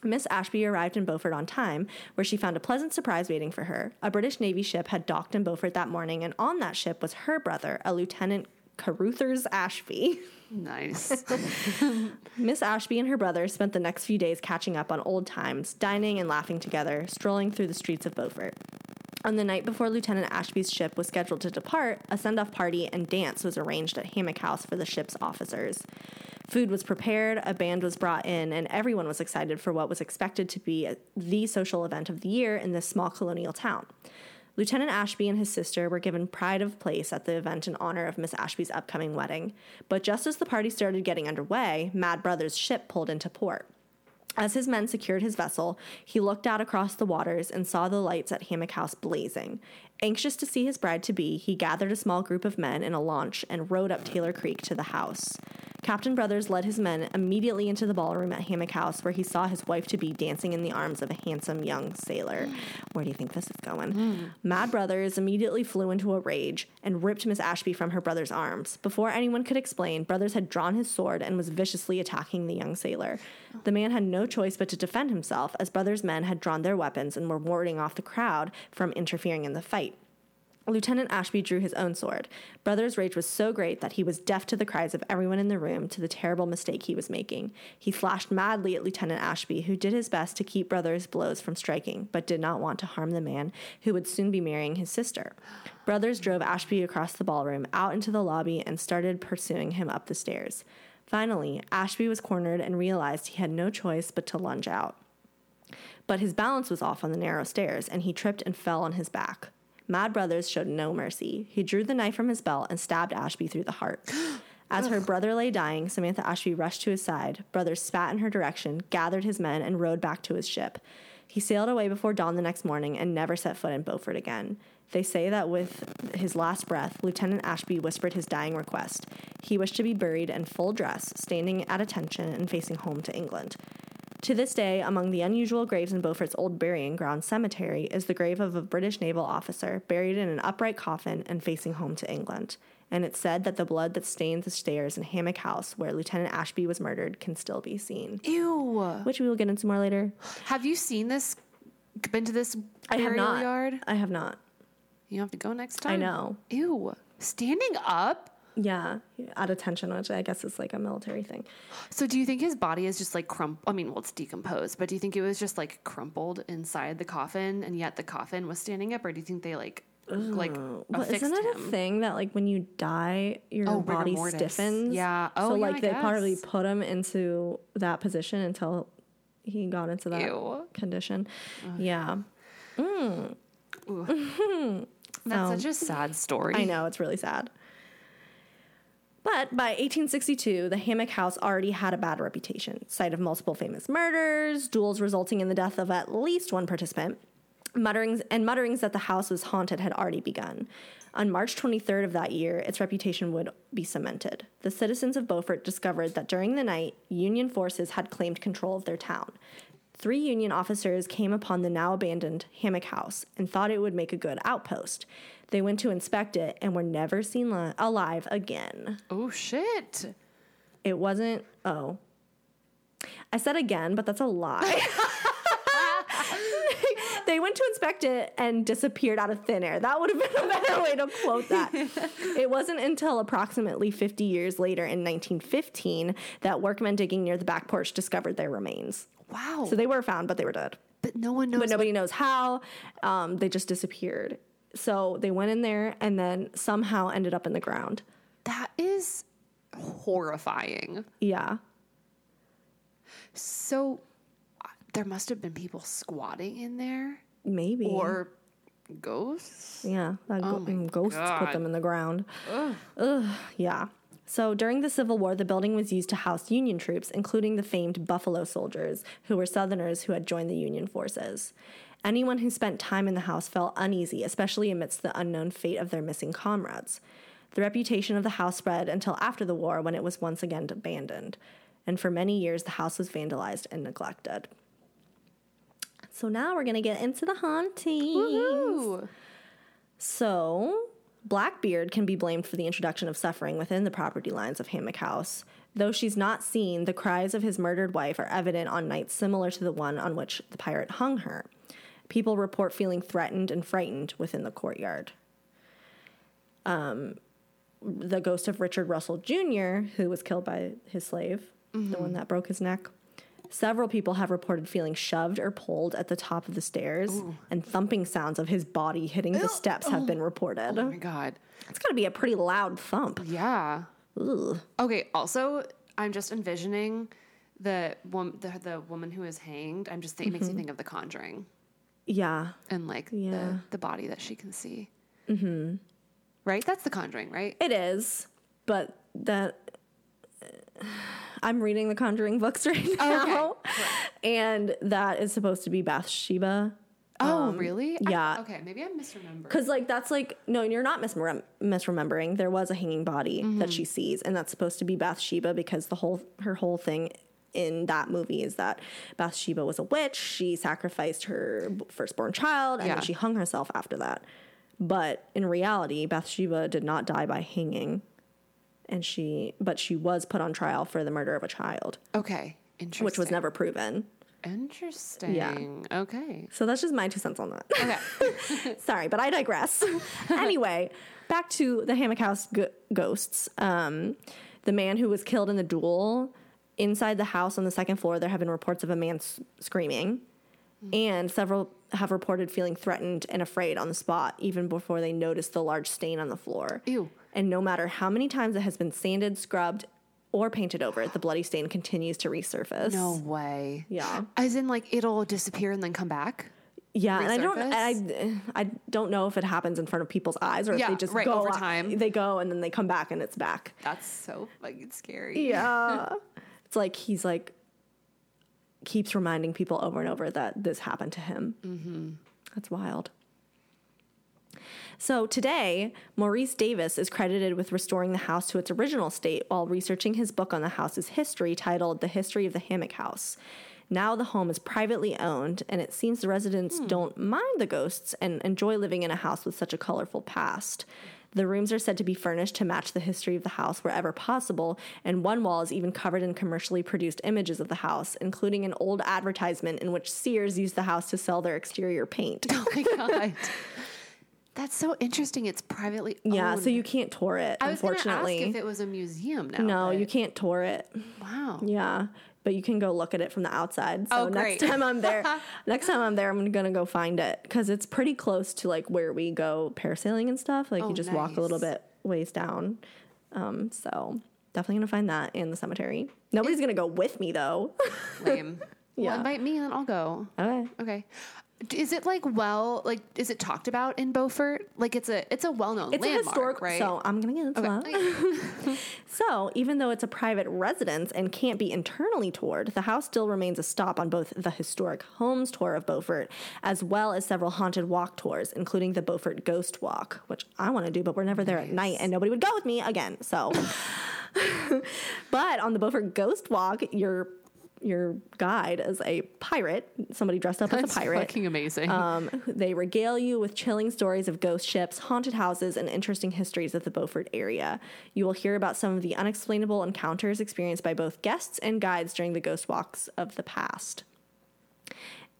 Miss Ashby arrived in Beaufort on time, where she found a pleasant surprise waiting for her. A British Navy ship had docked in Beaufort that morning, and on that ship was her brother, a Lieutenant Carruthers Ashby. Nice. Miss Ashby and her brother spent the next few days catching up on old times, dining and laughing together, strolling through the streets of Beaufort. On the night before Lieutenant Ashby's ship was scheduled to depart, a send-off party and dance was arranged at Hammock House for the ship's officers. Food was prepared, a band was brought in, and everyone was excited for what was expected to be the social event of the year in this small colonial town. Lieutenant Ashby and his sister were given pride of place at the event in honor of Miss Ashby's upcoming wedding, but just as the party started getting underway, Mad Brothers' ship pulled into port. As his men secured his vessel, he looked out across the waters and saw the lights at Hammock House blazing. Anxious to see his bride-to-be, he gathered a small group of men in a launch and rowed up Taylor Creek to the house. Captain Brothers led his men immediately into the ballroom at Hammock House, where he saw his wife-to-be dancing in the arms of a handsome young sailor. Where do you think this is going? Mad Brothers immediately flew into a rage and ripped Miss Ashby from her brother's arms. Before anyone could explain, Brothers had drawn his sword and was viciously attacking the young sailor. The man had no choice but to defend himself, as Brothers' men had drawn their weapons and were warding off the crowd from interfering in the fight. Lieutenant Ashby drew his own sword. Brothers' rage was so great that he was deaf to the cries of everyone in the room to the terrible mistake he was making. He slashed madly at Lieutenant Ashby, who did his best to keep Brothers' blows from striking, but did not want to harm the man who would soon be marrying his sister. Brothers drove Ashby across the ballroom, out into the lobby, and started pursuing him up the stairs. Finally, Ashby was cornered and realized he had no choice but to lunge out. But his balance was off on the narrow stairs, and he tripped and fell on his back. Mad Brothers showed no mercy. He drew the knife from his belt and stabbed Ashby through the heart. As her brother lay dying, Samantha Ashby rushed to his side. Brothers spat in her direction, gathered his men, and rowed back to his ship. He sailed away before dawn the next morning and never set foot in Beaufort again. They say that with his last breath, Lieutenant Ashby whispered his dying request. He wished to be buried in full dress, standing at attention and facing home to England. To this day, among the unusual graves in Beaufort's old burying ground cemetery is the grave of a British naval officer buried in an upright coffin and facing home to England. And it's said that the blood that stained the stairs in Hammock House, where Lieutenant Ashby was murdered, can still be seen. Ew. Which we will get into more later. Have you seen this? Been to this burial yard? I have not. You have to go next time. I know. Ew. Standing up? Yeah, at attention, which I guess is like a military thing. So do you think his body is just like it's decomposed, but do you think it was just like crumpled inside the coffin and yet the coffin was standing up, or do you think they affixed him? Isn't it a thing that like when you die, your body stiffens? Yeah. Oh, so like they probably put him into that position until he got into that condition. Ugh. Yeah. Mm. That's such a sad story. I know, it's really sad. But by 1862, the Hammock House already had a bad reputation, site of multiple famous murders, duels resulting in the death of at least one participant. Mutterings that the house was haunted had already begun. On March 23rd of that year, its reputation would be cemented. The citizens of Beaufort discovered that during the night, Union forces had claimed control of their town. 3 Union officers came upon the now abandoned Hammock House and thought it would make a good outpost. They went to inspect it and were never seen alive again. Oh, shit. It wasn't... Oh. I said again, but that's a lie. They went to inspect it and disappeared out of thin air. That would have been a better way to quote that. It wasn't until approximately 50 years later in 1915 that workmen digging near the back porch discovered their remains. Wow. So they were found, but they were dead. But no one knows. But nobody knows how. They just disappeared. So they went in there and then somehow ended up in the ground. That is horrifying. Yeah. So there must have been people squatting in there. Maybe. Or ghosts. Yeah. Ghosts put them in the ground. Ugh. Yeah. So during the Civil War, the building was used to house Union troops, including the famed Buffalo soldiers, who were Southerners who had joined the Union forces. Anyone who spent time in the house felt uneasy, especially amidst the unknown fate of their missing comrades. The reputation of the house spread until after the war, when it was once again abandoned. And for many years, the house was vandalized and neglected. So now we're going to get into the hauntings. Woohoo! So... Blackbeard can be blamed for the introduction of suffering within the property lines of Hammock House. Though she's not seen, the cries of his murdered wife are evident on nights similar to the one on which the pirate hung her. People report feeling threatened and frightened within the courtyard. The ghost of Richard Russell Jr., who was killed by his slave, the one that broke his neck. Several people have reported feeling shoved or pulled at the top of the stairs, and thumping sounds of his body hitting the steps have been reported. Oh, my God. It's got to be a pretty loud thump. Yeah. Ooh. Okay, also, I'm just envisioning the woman who is hanged. I'm just it makes me think of The Conjuring. Yeah. And like the body that she can see. Mm-hmm. Right? That's The Conjuring, right? It is. But that... I'm reading the Conjuring books right now. Okay. And that is supposed to be Bathsheba. Oh, really? Yeah. Okay, maybe I'm misremembering. Because, like, that's, like... No, you're not misremembering. There was a hanging body that she sees, and that's supposed to be Bathsheba because her whole thing in that movie is that Bathsheba was a witch. She sacrificed her firstborn child, and then she hung herself after that. But in reality, Bathsheba did not die by hanging, and she was put on trial for the murder of a child. Okay, interesting. Which was never proven. Interesting. Yeah. Okay. So that's just my 2 cents on that. Okay. Sorry, but I digress. Anyway, back to the Hammock House ghosts. The man who was killed in the duel. Inside the house on the second floor, there have been reports of a man screaming. Mm-hmm. And several have reported feeling threatened and afraid on the spot, even before they noticed the large stain on the floor. Ew. And no matter how many times it has been sanded, scrubbed, or painted over, the bloody stain continues to resurface. No way. Yeah. As in, like, it'll disappear and then come back? Yeah. Resurface? And I don't know if it happens in front of people's eyes or if they just go over time. They go and then they come back and it's back. That's so fucking scary. Yeah. It's like he's like keeps reminding people over and over that this happened to him. Mm-hmm. That's wild. So today, Maurice Davis is credited with restoring the house to its original state while researching his book on the house's history titled The History of the Hammock House. Now the home is privately owned, and it seems the residents don't mind the ghosts and enjoy living in a house with such a colorful past. The rooms are said to be furnished to match the history of the house wherever possible, and one wall is even covered in commercially produced images of the house, including an old advertisement in which Sears used the house to sell their exterior paint. Oh my God. That's so interesting. It's privately owned. Yeah, so you can't tour it, unfortunately. I was going to ask if it was a museum now. No, you can't tour it. Wow. Yeah, but you can go look at it from the outside. So next time I'm there, I'm going to go find it because it's pretty close to, like, where we go parasailing and stuff. Like, you just walk a little bit ways down. So definitely going to find that in the cemetery. Nobody's going to go with me, though. Lame. Yeah. Well, invite me and I'll go. Okay. Is it is it talked about in Beaufort? Like it's a well-known landmark, a historic, right? So I'm going to get into that. So even though it's a private residence and can't be internally toured, the house still remains a stop on both the Historic Homes Tour of Beaufort as well as several haunted walk tours, including the Beaufort Ghost Walk, which I want to do, but we're never there at night and nobody would go with me again. So, but on the Beaufort Ghost Walk, your guide is a pirate, somebody dressed up as a pirate. That's fucking amazing. They regale you with chilling stories of ghost ships, haunted houses, and interesting histories of the Beaufort area. You will hear about some of the unexplainable encounters experienced by both guests and guides during the ghost walks of the past.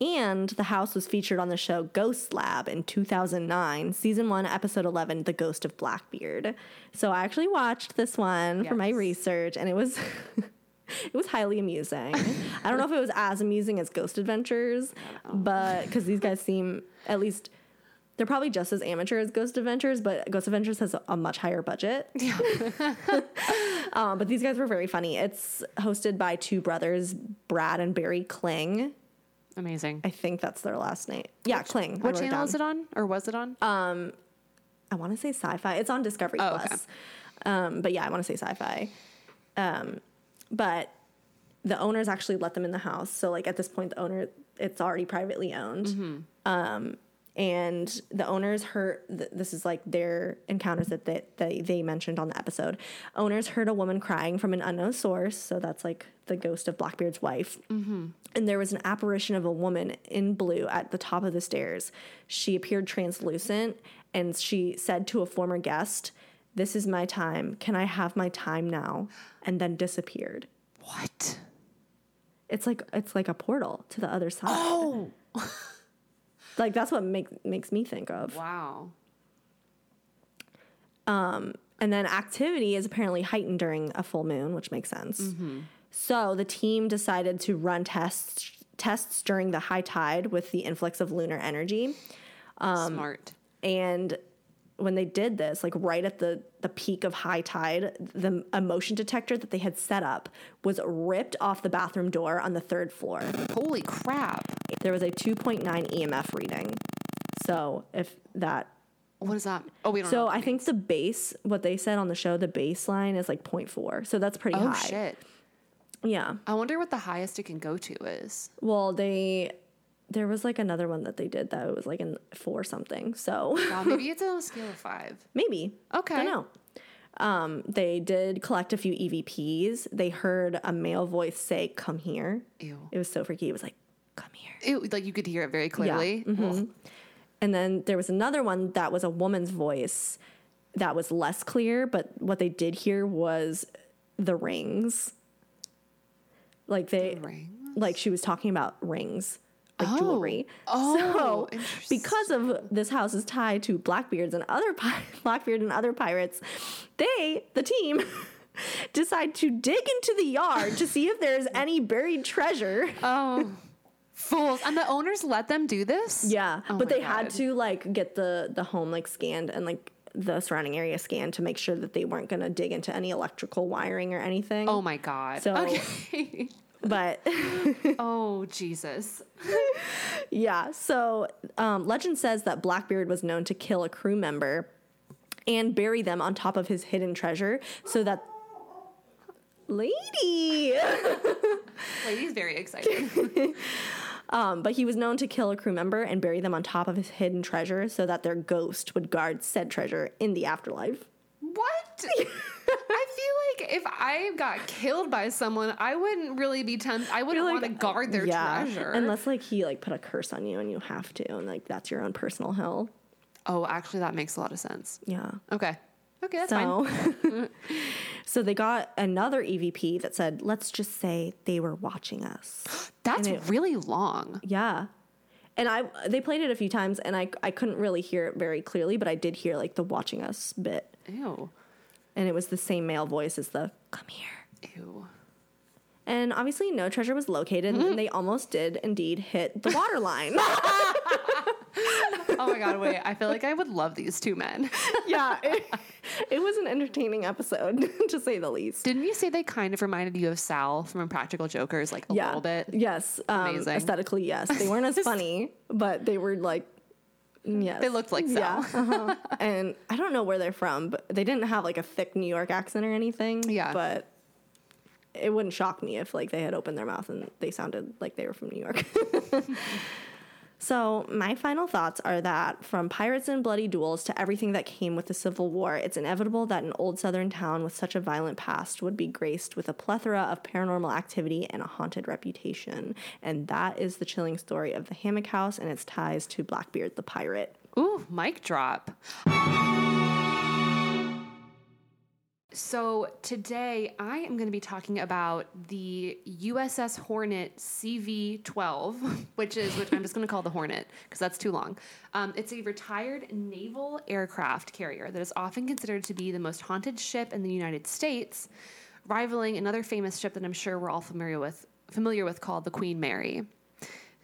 And the house was featured on the show Ghost Lab in 2009, Season 1, Episode 11, The Ghost of Blackbeard. So I actually watched this one for my research, and it was... It was highly amusing. I don't know if it was as amusing as Ghost Adventures, but because these guys seem, at least, they're probably just as amateur as Ghost Adventures, but Ghost Adventures has a much higher budget. Yeah. But these guys were very funny. It's hosted by two brothers, Brad and Barry Kling. Amazing. I think that's their last name. Yeah, Kling. What channel is it on, or was it on? I want to say Sci-Fi. It's on Discovery Plus. Okay. But yeah, I want to say Sci-Fi. But the owners actually let them in the house. So, like, at this point, the owner, it's already privately owned. Mm-hmm. And the owners heard, this is, like, their encounters that they mentioned on the episode. Owners heard a woman crying from an unknown source. So that's, like, the ghost of Blackbeard's wife. Mm-hmm. And there was an apparition of a woman in blue at the top of the stairs. She appeared translucent, and she said to a former guest, "This is my time. Can I have my time now?" And then disappeared. What? It's like a portal to the other side. Oh. Like, that's what makes me think of. Wow. And then activity is apparently heightened during a full moon, which makes sense. Mm-hmm. So the team decided to run tests during the high tide with the influx of lunar energy. Smart. And when they did this, like, right at the peak of high tide, the emotion detector that they had set up was ripped off the bathroom door on the third floor. Holy crap. there was a 2.9 EMF reading. So if that... What is that? Oh, we don't know. So I think the base, what they said on the show, the baseline is like 0.4. So that's pretty high. Oh, shit. Yeah. I wonder what the highest it can go to is. Well, there was like another one that they did that it was like in 4 something. So wow, maybe it's on a scale of 5. Maybe. Okay. I don't know. They did collect a few EVPs. They heard a male voice say, "Come here." Ew. It was so freaky. It was like, "Come here." Ew, like you could hear it very clearly. Yeah. Mm-hmm. And then there was another one that was a woman's voice that was less clear, but what they did hear was the rings. Like they, the rings? Like she was talking about rings. Like jewelry. Oh, so because of this house is tied to Blackbeard and other pirates, the team decide to dig into the yard to see if there's any buried treasure. Oh, fools! And the owners let them do this. Yeah, oh but they God. Had to like get the home like scanned and like the surrounding area scanned to make sure that they weren't going to dig into any electrical wiring or anything. Oh my God! So. Okay. But oh Jesus. Yeah, so legend says that Blackbeard was known to kill a crew member and bury them on top of his hidden treasure so that Lady's very excited. But he was known to kill a crew member and bury them on top of his hidden treasure so that their ghost would guard said treasure in the afterlife. What? I feel like if I got killed by someone, I wouldn't really be tempted. I wouldn't want to guard their treasure. Unless like he like put a curse on you and you have to, and like that's your own personal hell. Oh, actually that makes a lot of sense. Yeah. Okay, that's fine. So they got another EVP that said, let's just say they were watching us. That's really long. Yeah. And they played it a few times, and I couldn't really hear it very clearly, but I did hear, like, the watching us bit. Ew. And it was the same male voice as the, "Come here." Ew. And obviously no treasure was located, and they almost did indeed hit the water line. Oh, my God, wait. I feel like I would love these two men. Yeah. It was an entertaining episode, to say the least. Didn't you say they kind of reminded you of Sal from Impractical Jokers, like a little bit? Yes. Amazing. Aesthetically, yes. They weren't as funny, but they were like, yes. They looked like Sal. Yeah, uh-huh. And I don't know where they're from, but they didn't have like a thick New York accent or anything. Yeah. But it wouldn't shock me if like they had opened their mouth and they sounded like they were from New York. So my final thoughts are that from pirates and bloody duels to everything that came with the Civil War, it's inevitable that an old southern town with such a violent past would be graced with a plethora of paranormal activity and a haunted reputation. And that is the chilling story of the Hammock House and its ties to Blackbeard the Pirate. Ooh, mic drop. So today I am going to be talking about the USS Hornet CV-12, which I'm just going to call the Hornet because that's too long. It's a retired naval aircraft carrier that is often considered to be the most haunted ship in the United States, rivaling another famous ship that I'm sure we're all familiar with called the Queen Mary.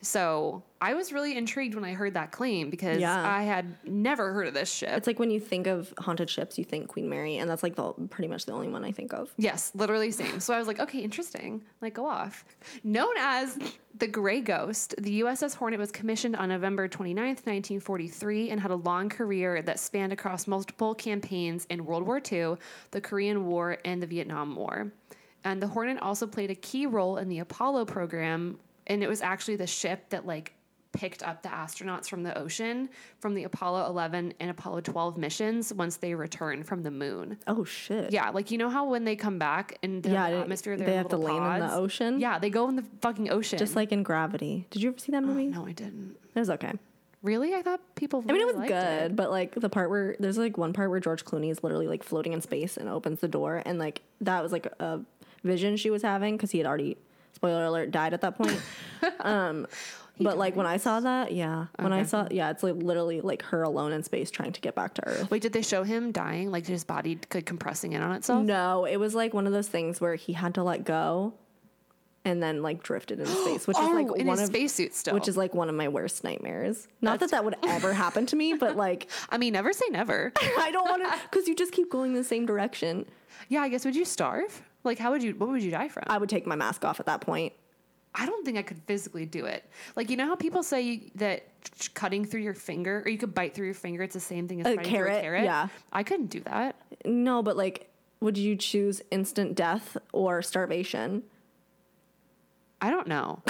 So I was really intrigued when I heard that claim because I had never heard of this ship. It's like when you think of haunted ships, you think Queen Mary, and that's like pretty much the only one I think of. Yes, literally same. So I was like, okay, interesting. Like, go off. Known as the Gray Ghost, the USS Hornet was commissioned on November 29th, 1943, and had a long career that spanned across multiple campaigns in World War II, the Korean War, and the Vietnam War. And the Hornet also played a key role in the Apollo program. And it was actually the ship that, like, picked up the astronauts from the ocean from the Apollo 11 and Apollo 12 missions once they returned from the moon. Oh, shit. Yeah, like, you know how when they come back and they're in the atmosphere, they have to land in the ocean? Yeah, they go in the fucking ocean. Just like in Gravity. Did you ever see that movie? No, I didn't. It was okay. Really? I thought people really liked it. I mean, it was good, but, like, the part where... There's, like, one part where George Clooney is literally, like, floating in space and opens the door, and, like, that was, like, a vision she was having because he had already... Spoiler alert, died at that point. But, like, when I saw that, it's, like, literally, like, her alone in space trying to get back to Earth. Wait, did they show him dying? Like, his body compressing in on itself? No, it was, like, one of those things where he had to let go and then, like, drifted into space, which is, like, in one his spacesuit still. Which is, like, one of my worst nightmares. Not that would ever happen to me, but, like... I mean, never say never. I don't want to... Because you just keep going the same direction. Yeah, I guess, would you starve? Like, what would you die from? I would take my mask off at that point. I don't think I could physically do it. Like, you know how people say that cutting through your finger, or you could bite through your finger, it's the same thing as biting through a carrot? Yeah. I couldn't do that. No, but like, would you choose instant death or starvation? I don't know.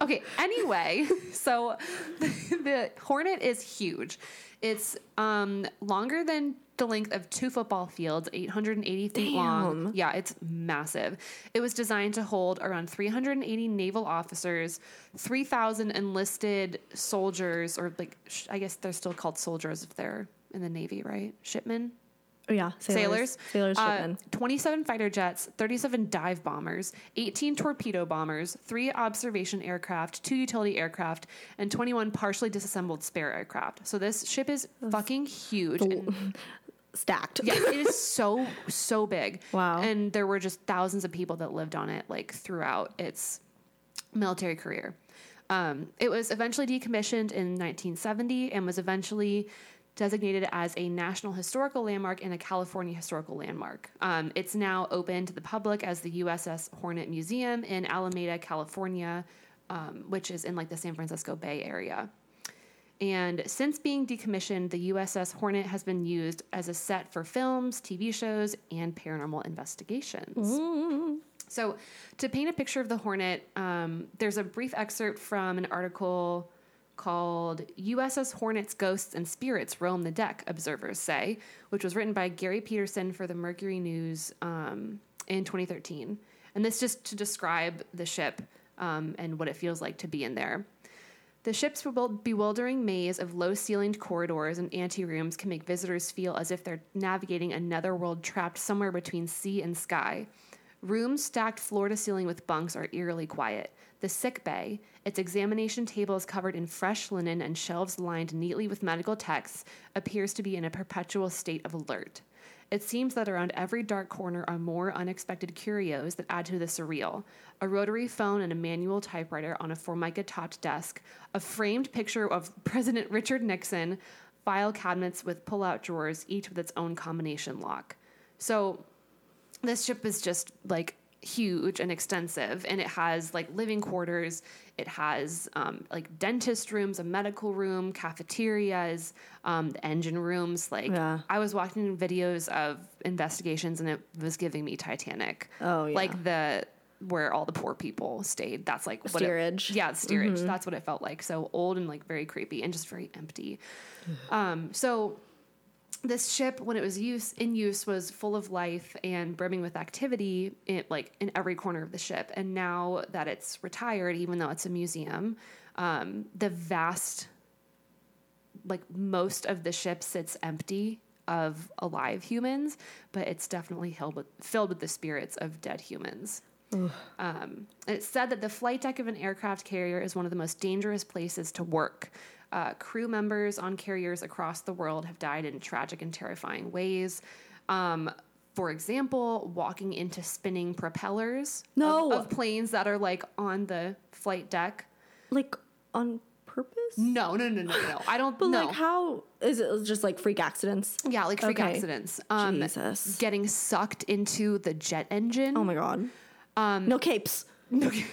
Okay, anyway, so the hornet is huge. It's longer than the length of 2 football fields, 880 feet long. Yeah, it's massive. It was designed to hold around 380 naval officers, 3,000 enlisted soldiers, or like, I guess they're still called soldiers if they're in the Navy, right? Shipmen? Oh, yeah, sailors, shipmen. 27 fighter jets, 37 dive bombers, 18 torpedo bombers, 3 observation aircraft, 2 utility aircraft, and 21 partially disassembled spare aircraft. So this ship is fucking huge. Stacked. Yeah, it is so, so big. Wow. And there were just thousands of people that lived on it, like, throughout its military career. It was eventually decommissioned in 1970 and was eventually designated as a National Historical Landmark and a California Historical Landmark. It's now open to the public as the USS Hornet Museum in Alameda, California, which is in like the San Francisco Bay Area. And since being decommissioned, the USS Hornet has been used as a set for films, TV shows, and paranormal investigations. Mm-hmm. So to paint a picture of the Hornet, there's a brief excerpt from an article called USS Hornet's Ghosts and Spirits Roam the Deck, Observers Say, which was written by Gary Peterson for the Mercury News in 2013. And this just to describe the ship and what it feels like to be in there. The ship's bewildering maze of low-ceilinged corridors and anterooms can make visitors feel as if they're navigating another world trapped somewhere between sea and sky. Rooms stacked floor to ceiling with bunks are eerily quiet. The sick bay, its examination table is covered in fresh linen and shelves lined neatly with medical texts, appears to be in a perpetual state of alert. It seems that around every dark corner are more unexpected curios that add to the surreal. A rotary phone and a manual typewriter on a formica-topped desk, a framed picture of President Richard Nixon, file cabinets with pull-out drawers, each with its own combination lock. So this ship is just, like, huge and extensive, and it has like living quarters, it has like dentist rooms, a medical room, cafeterias, the engine rooms, like, yeah. I was watching videos of investigations and it was giving me Titanic. Oh yeah, like the where all the poor people stayed, that's like what steerage. Steerage. Mm-hmm. That's what it felt like. So old and like very creepy and just very empty. So this ship, when it was in use, was full of life and brimming with activity, in every corner of the ship. And now that it's retired, even though it's a museum, the vast, like, most of the ship sits empty of alive humans, but it's definitely filled with the spirits of dead humans. It's said that the flight deck of an aircraft carrier is one of the most dangerous places to work. Crew members on carriers across the world have died in tragic and terrifying ways. For example, walking into spinning propellers of planes that are like on the flight deck. Like on purpose? No. I don't know. But like, how is it? Just like freak accidents? Yeah, like freak accidents. Jesus. Getting sucked into the jet engine. Oh my God. No capes. No capes.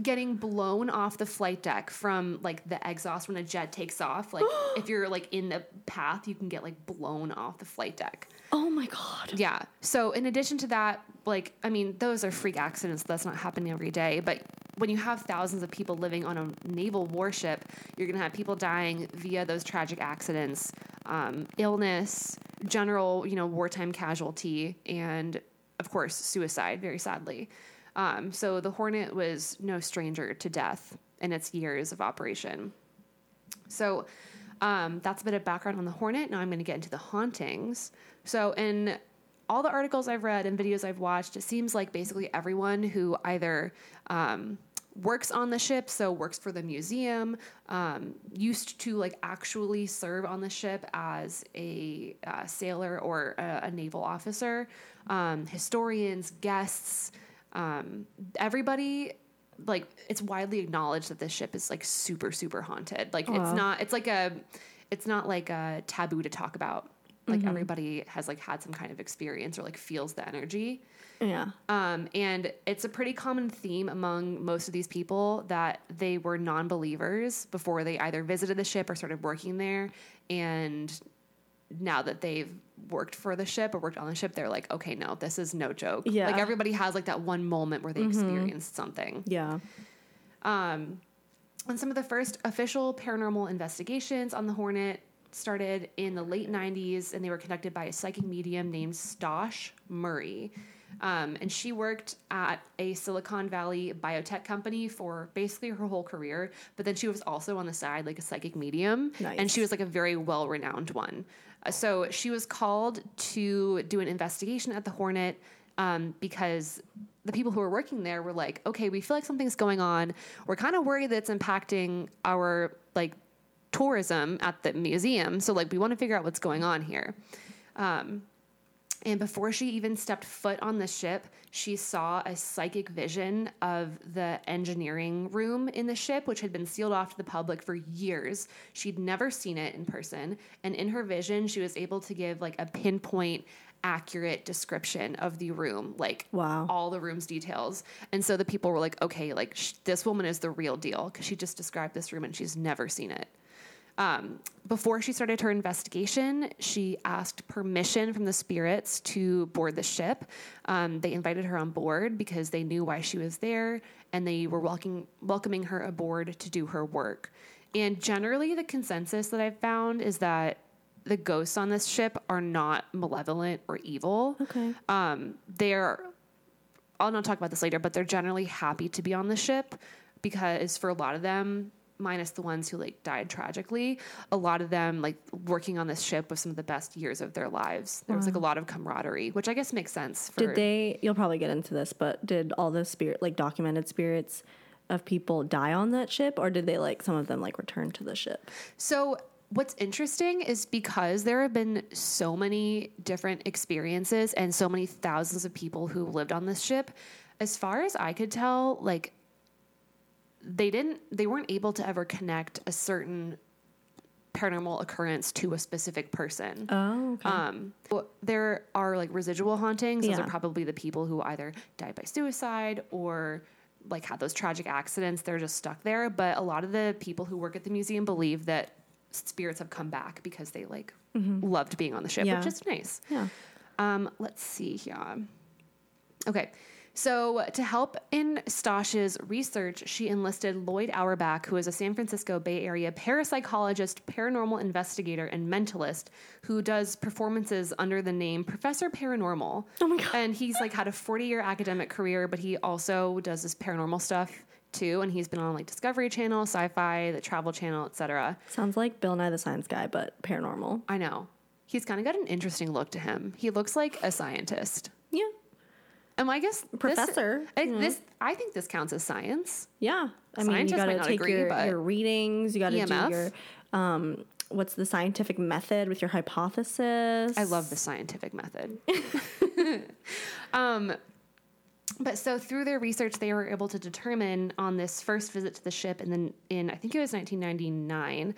Getting blown off the flight deck from, like, the exhaust when a jet takes off. Like, if you're, like, in the path, you can get, like, blown off the flight deck. Oh, my God. Yeah. So, in addition to that, like, I mean, those are freak accidents. That's not happening every day. But when you have thousands of people living on a naval warship, you're going to have people dying via those tragic accidents, illness, general, wartime casualty, and, of course, suicide, very sadly. So the Hornet was no stranger to death in its years of operation. So that's a bit of background on the Hornet. Now I'm going to get into the hauntings. So in all the articles I've read and videos I've watched, it seems like basically everyone who either works on the ship, so works for the museum, used to like actually serve on the ship as a sailor or a naval officer, historians, guests, everybody, like, it's widely acknowledged that this ship is like super, super haunted. Like, aww. it's not like a taboo to talk about. Like, mm-hmm. Everybody has like had some kind of experience or like feels the energy. Yeah. And it's a pretty common theme among most of these people that they were non-believers before they either visited the ship or started working there. And now that they've worked for the ship or worked on the ship, they're like, okay, no, this is no joke. Yeah. Like everybody has like that one moment where they experienced something. Yeah. And some of the first official paranormal investigations on the Hornet started in the late 90s, and they were conducted by a psychic medium named Stosh Murray. And she worked at a Silicon Valley biotech company for basically her whole career, but then she was also on the side like a psychic medium. Nice. And she was like a very well-renowned one. So she was called to do an investigation at the Hornet because the people who were working there were like, okay, we feel like something's going on. We're kind of worried that it's impacting our like tourism at the museum. So like we want to figure out what's going on here. And before she even stepped foot on the ship, she saw a psychic vision of the engineering room in the ship, which had been sealed off to the public for years. She'd never seen it in person. And in her vision, she was able to give like a pinpoint accurate description of the room, like all the room's details. And so the people were like, okay, like this woman is the real deal because she just described this room and she's never seen it. Before she started her investigation, she asked permission from the spirits to board the ship. They invited her on board because they knew why she was there, and they were welcoming her aboard to do her work. And generally, the consensus that I've found is that the ghosts on this ship are not malevolent or evil. Okay. I'll not talk about this later, but they're generally happy to be on the ship because for a lot of them, minus the ones who like died tragically, a lot of them like working on this ship was some of the best years of their lives. There was like a lot of camaraderie, which I guess makes sense. You'll probably get into this, but did all the documented spirits of people die on that ship, or did they like some of them like return to the ship? So what's interesting is because there have been so many different experiences and so many thousands of people who lived on this ship, as far as I could tell, like they weren't able to ever connect a certain paranormal occurrence to a specific person. Oh, okay. There are like residual hauntings. Those are probably the people who either died by suicide or like had those tragic accidents. They're just stuck there. But a lot of the people who work at the museum believe that spirits have come back because they like loved being on the ship, which is nice. Yeah. Let's see here. Okay. So to help in Stosh's research, she enlisted Lloyd Auerbach, who is a San Francisco Bay Area parapsychologist, paranormal investigator, and mentalist who does performances under the name Professor Paranormal. Oh my God. And he's like had a 40-year academic career, but he also does this paranormal stuff too. And he's been on like Discovery Channel, Sci-Fi, the Travel Channel, etc. Sounds like Bill Nye the Science Guy, but paranormal. I know. He's kind of got an interesting look to him. He looks like a scientist. Yeah. I guess professor. I think this counts as science. Yeah, I mean, you got to take your readings. You got to do your what's the scientific method with your hypothesis. I love the scientific method. But so through their research, they were able to determine on this first visit to the ship, and then I think it was 1999.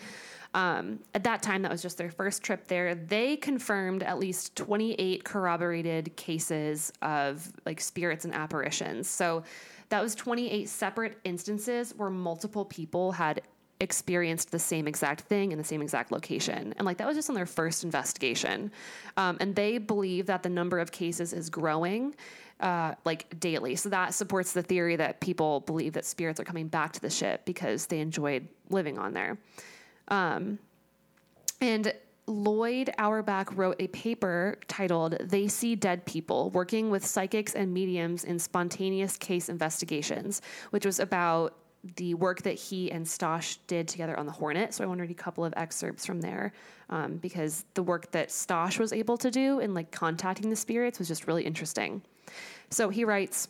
At that time, that was just their first trip there. They confirmed at least 28 corroborated cases of like spirits and apparitions. So that was 28 separate instances where multiple people had experienced the same exact thing in the same exact location. And like that was just on their first investigation. And they believe that the number of cases is growing like daily. So that supports the theory that people believe that spirits are coming back to the ship because they enjoyed living on there. And Lloyd Auerbach wrote a paper titled They See Dead People, Working with Psychics and Mediums in Spontaneous Case Investigations, which was about the work that he and Stosh did together on the Hornet. So I want to read a couple of excerpts from there, because the work that Stosh was able to do in like contacting the spirits was just really interesting. So he writes,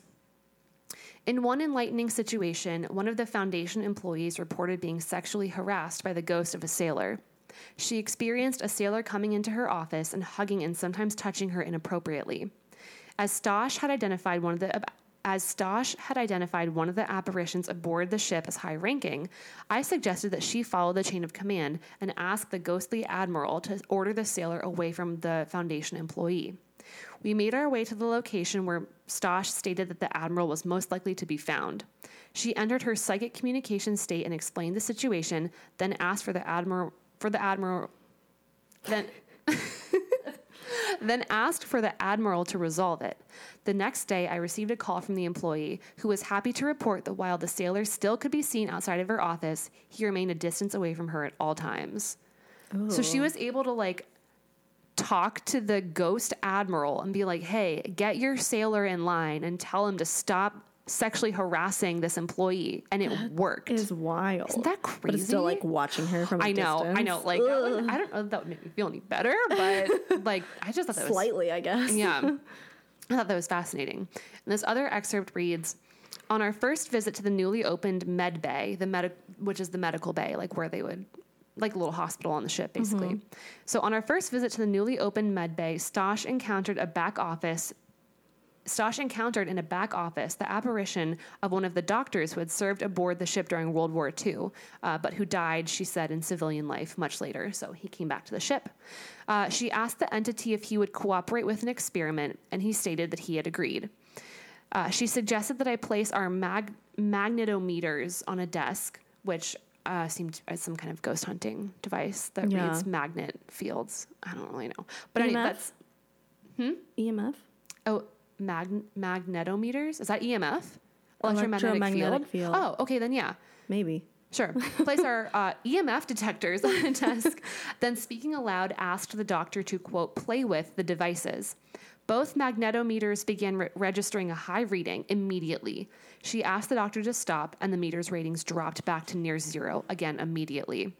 in one enlightening situation, one of the Foundation employees reported being sexually harassed by the ghost of a sailor. She experienced a sailor coming into her office and hugging and sometimes touching her inappropriately. As Stosh had identified one of the apparitions aboard the ship as high-ranking, I suggested that she follow the chain of command and ask the ghostly admiral to order the sailor away from the Foundation employee. We made our way to the location where Stosh stated that the Admiral was most likely to be found. She entered her psychic communication state and explained the situation, then asked for the Admiral... Then asked for the Admiral to resolve it. The next day, I received a call from the employee, who was happy to report that while the sailor still could be seen outside of her office, he remained a distance away from her at all times. Ooh. So she was able to, like, talk to the ghost admiral and be like, hey, get your sailor in line and tell him to stop sexually harassing this employee. And it worked. It is wild. Isn't that crazy? But it's still, like, watching her from a distance. I know. Like, that, I don't know if that would make me feel any better, but, like, I just thought that slightly, I guess. Yeah. I thought that was fascinating. And this other excerpt reads, on our first visit to the newly opened med bay, which is the medical bay, like, where they would... like a little hospital on the ship, basically. Mm-hmm. So on our first visit to the newly opened med bay, Stosh encountered in a back office the apparition of one of the doctors who had served aboard the ship during World War II, but who died, she said, in civilian life much later, so he came back to the ship. She asked the entity if he would cooperate with an experiment, and he stated that he had agreed. She suggested that I place our magnetometers on a desk, which... seemed as some kind of ghost hunting device that reads magnet fields. I don't really know. But EMF? Anyway, that's... EMF? Oh, magnetometers? Is that EMF? Electromagnetic field. Oh, okay, then yeah. Maybe. Sure. Place our EMF detectors on the desk. Then, speaking aloud, asked the doctor to, quote, play with the devices. Both magnetometers began registering a high reading immediately. She asked the doctor to stop, and the meter's ratings dropped back to near zero, again immediately.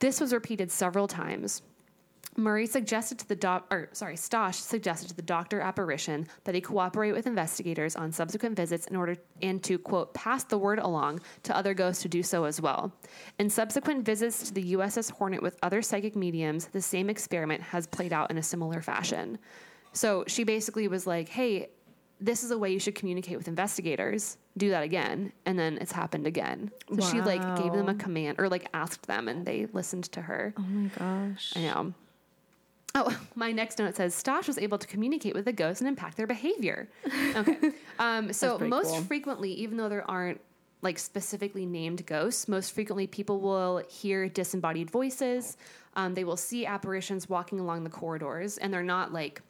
This was repeated several times. Stosh suggested to the doctor apparition that he cooperate with investigators on subsequent visits in order and to, quote, pass the word along to other ghosts to do so as well. In subsequent visits to the USS Hornet with other psychic mediums, the same experiment has played out in a similar fashion. So she basically was like, hey, this is a way you should communicate with investigators. Do that again. And then it's happened again. So She like gave them a command or like asked them and they listened to her. Oh my gosh. I know. Oh, my next note says, Stosh was able to communicate with the ghosts and impact their behavior. Okay. So most frequently, even though there aren't like specifically named ghosts, most frequently people will hear disembodied voices. They will see apparitions walking along the corridors and they're not like,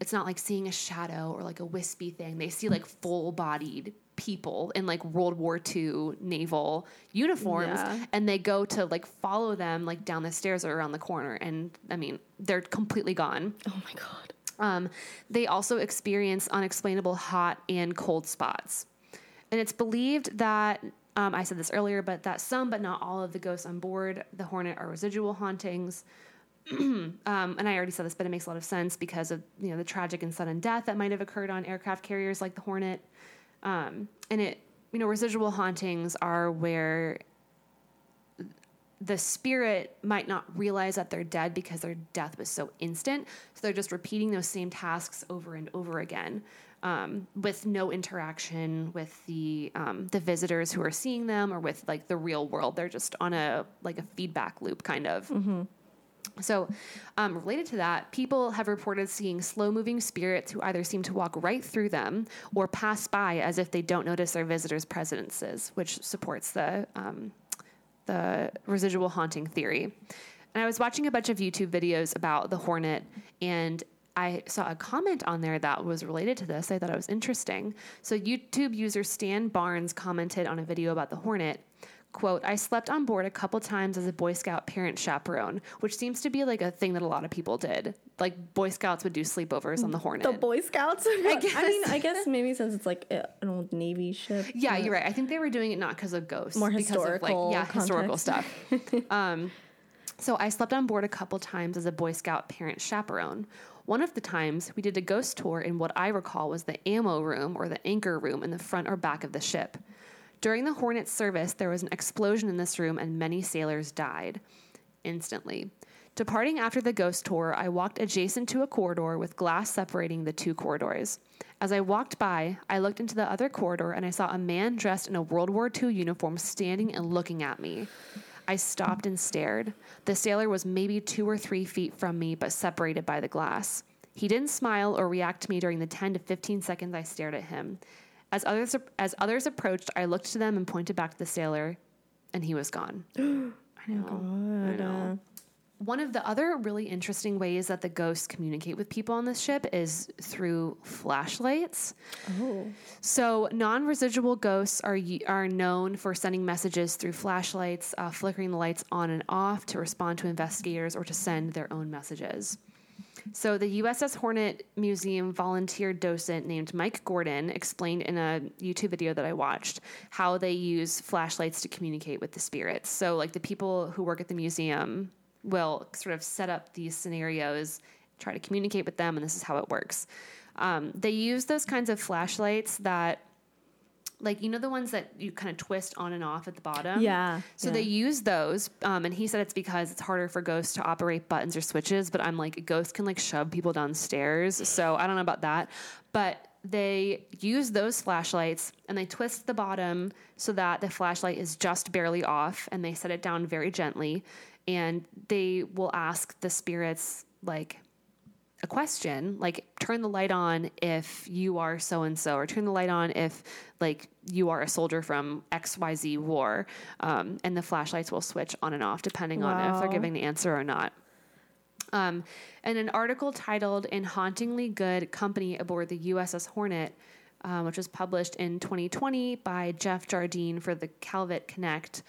it's not like seeing a shadow or like a wispy thing. They see like full-bodied people in like World War II naval uniforms and they go to like follow them like down the stairs or around the corner. And I mean, they're completely gone. Oh my God. They also experience unexplainable hot and cold spots. And it's believed that, I said this earlier, but that some, but not all of the ghosts on board the Hornet are residual hauntings. And I already said this, but it makes a lot of sense because of, you know, the tragic and sudden death that might have occurred on aircraft carriers like the Hornet. And it, you know, residual hauntings are where the spirit might not realize that they're dead because their death was so instant. So they're just repeating those same tasks over and over again, with no interaction with the visitors who are seeing them or with like the real world. They're just on a feedback loop kind of. Mm-hmm. So, related to that, people have reported seeing slow-moving spirits who either seem to walk right through them or pass by as if they don't notice their visitors' presences, which supports the residual haunting theory. And I was watching a bunch of YouTube videos about the Hornet, and I saw a comment on there that was related to this. I thought it was interesting. So, YouTube user Stan Barnes commented on a video about the Hornet. Quote, I slept on board a couple times as a Boy Scout parent chaperone, which seems to be like a thing that a lot of people did. Like Boy Scouts would do sleepovers on the Hornet. The Boy Scouts? I guess maybe since it's like an old Navy ship. Yeah, you're right. I think they were doing it not because of ghosts. More historical historical stuff. So I slept on board a couple times as a Boy Scout parent chaperone. One of the times we did a ghost tour in what I recall was the ammo room or the anchor room in the front or back of the ship. During the Hornet's service, there was an explosion in this room and many sailors died instantly. Departing after the ghost tour, I walked adjacent to a corridor with glass separating the two corridors. As I walked by, I looked into the other corridor and I saw a man dressed in a World War II uniform standing and looking at me. I stopped and stared. The sailor was maybe 2 or 3 feet from me, but separated by the glass. He didn't smile or react to me during the 10 to 15 seconds I stared at him. As others approached, I looked to them and pointed back to the sailor, and he was gone. I know. One of the other really interesting ways that the ghosts communicate with people on this ship is through flashlights. Oh. So non-residual ghosts are known for sending messages through flashlights, flickering the lights on and off to respond to investigators or to send their own messages. So the USS Hornet Museum volunteer docent named Mike Gordon explained in a YouTube video that I watched how they use flashlights to communicate with the spirits. So like the people who work at the museum will sort of set up these scenarios, try to communicate with them, and this is how it works. They use those kinds of flashlights that, like, you know, the ones that you kind of twist on and off at the bottom? Yeah. So they use those, and he said it's because it's harder for ghosts to operate buttons or switches, but I'm like, ghosts can, like, shove people downstairs, so I don't know about that. But they use those flashlights, and they twist the bottom so that the flashlight is just barely off, and they set it down very gently, and they will ask the spirits, like, a question, like, turn the light on if you are so-and-so, or turn the light on if, like, you are a soldier from XYZ war, and the flashlights will switch on and off depending on if they're giving the answer or not. And an article titled In Hauntingly Good Company Aboard the USS Hornet, which was published in 2020 by Jeff Jardine for the Calvet Connect,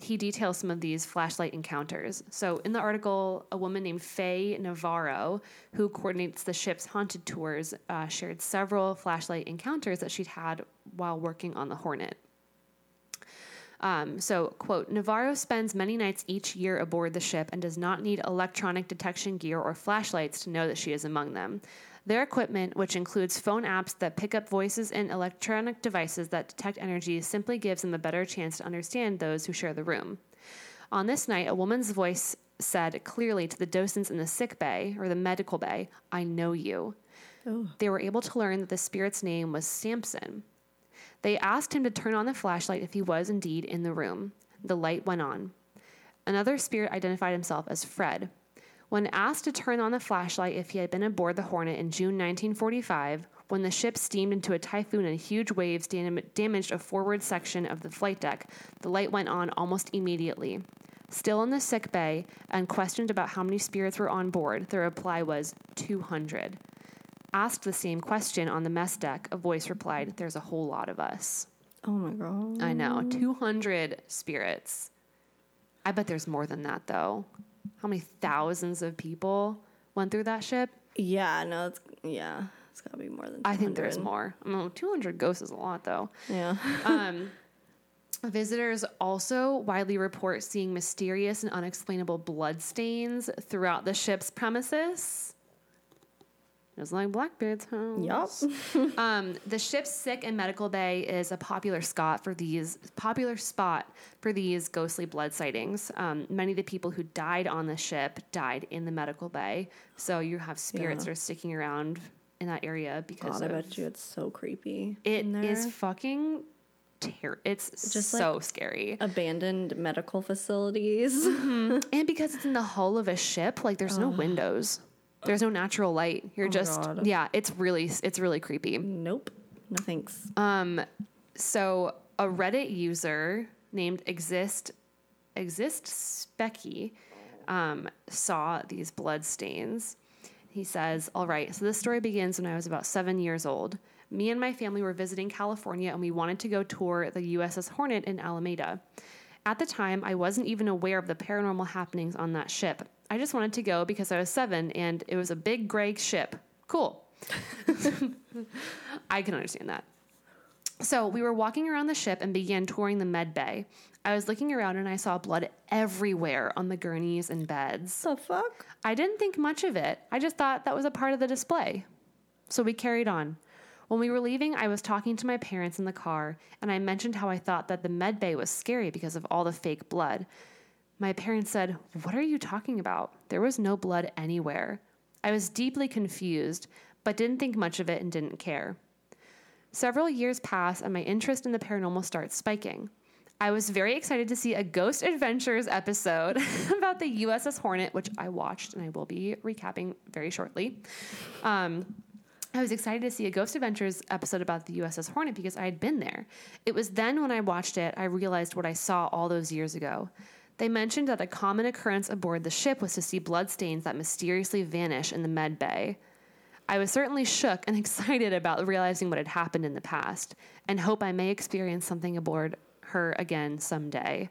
he details some of these flashlight encounters. So in the article, a woman named Faye Navarro, who coordinates the ship's haunted tours, shared several flashlight encounters that she'd had while working on the Hornet. So, quote, Navarro spends many nights each year aboard the ship and does not need electronic detection gear or flashlights to know that she is among them. Their equipment, which includes phone apps that pick up voices and electronic devices that detect energy, simply gives them a better chance to understand those who share the room. On this night, a woman's voice said clearly to the docents in the sick bay, or the medical bay, I know you. Oh. They were able to learn that the spirit's name was Samson. They asked him to turn on the flashlight if he was indeed in the room. The light went on. Another spirit identified himself as Fred. When asked to turn on the flashlight if he had been aboard the Hornet in June 1945, when the ship steamed into a typhoon and huge waves damaged a forward section of the flight deck, the light went on almost immediately. Still in the sick bay and questioned about how many spirits were on board, the reply was 200. Asked the same question on the mess deck, a voice replied, there's a whole lot of us. Oh my God. I know. 200 spirits. I bet there's more than that, though. How many thousands of people went through that ship? Yeah, no, it's gotta be more than 200. I think there's more. I mean, 200 ghosts is a lot, though. Yeah. Visitors also widely report seeing mysterious and unexplainable bloodstains throughout the ship's premises. It was like Blackbeard's house. Yep. The ship's sick and medical bay is a popular spot for these ghostly blood sightings. Many of the people who died on the ship died in the medical bay, so you have spirits that are sticking around in that area because I bet you it's so creepy. It in there. Is fucking. It's just so like scary. Abandoned medical facilities, mm-hmm. And because it's in the hull of a ship, like there's no windows. There's no natural light. You're God. Yeah, it's really creepy. Nope. No thanks. So a Reddit user named Exist Specky saw these blood stains. He says, all right, so this story begins when I was about 7 years old. Me and my family were visiting California, and we wanted to go tour the USS Hornet in Alameda. At the time, I wasn't even aware of the paranormal happenings on that ship. I just wanted to go because I was 7 and it was a big gray ship. Cool. I can understand that. So we were walking around the ship and began touring the med bay. I was looking around and I saw blood everywhere on the gurneys and beds. The fuck? I didn't think much of it. I just thought that was a part of the display. So we carried on. When we were leaving, I was talking to my parents in the car, and I mentioned how I thought that the med bay was scary because of all the fake blood. My parents said, what are you talking about? There was no blood anywhere. I was deeply confused, but didn't think much of it and didn't care. Several years pass, and my interest in the paranormal starts spiking. I was very excited to see a Ghost Adventures episode about the USS Hornet, which I watched and I will be recapping very shortly. I was excited to see a Ghost Adventures episode about the USS Hornet because I had been there. It was then when I watched it, I realized what I saw all those years ago. They mentioned that a common occurrence aboard the ship was to see bloodstains that mysteriously vanish in the med bay. I was certainly shook and excited about realizing what had happened in the past and hope I may experience something aboard her again someday.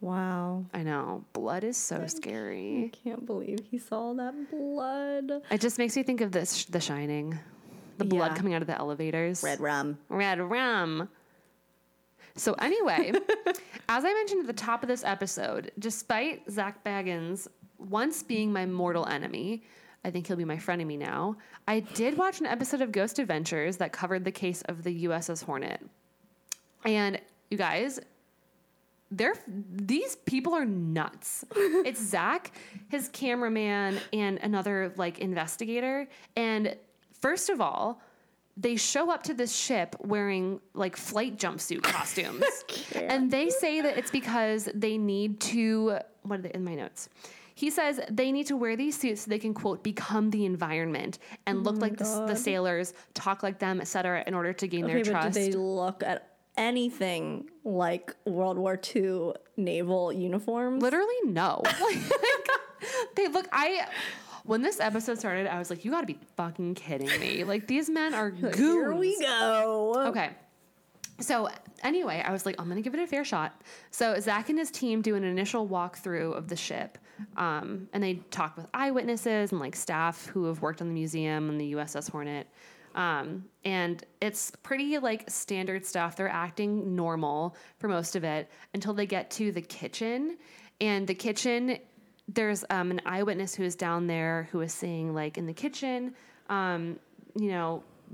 Wow. I know. Blood is so scary. I can't believe he saw that blood. It just makes me think of this, The Shining. The blood coming out of the elevators. Red rum. So anyway, as I mentioned at the top of this episode, despite Zach Bagans once being my mortal enemy, I think he'll be my frenemy now, I did watch an episode of Ghost Adventures that covered the case of the USS Hornet. And you guys, these people are nuts. It's Zach, his cameraman, and another investigator. And first of all, they show up to this ship wearing flight jumpsuit costumes. And they say that it's because they need to, what are they in my notes? He says they need to wear these suits so they can, quote, become the environment and look like the sailors, talk like them, etc., in order to gain their trust. Did they look at anything like World War II naval uniforms? Literally, no. They look, when this episode started, I was like, you gotta be fucking kidding me. These men are goons. Here we go. Okay. So, anyway, I was like, I'm gonna give it a fair shot. So, Zach and his team do an initial walkthrough of the ship. And they talk with eyewitnesses and, staff who have worked on the museum and the USS Hornet. And it's pretty, standard stuff. They're acting normal for most of it until they get to the kitchen. And the kitchen, there's an eyewitness who is down there who is saying, in the kitchen,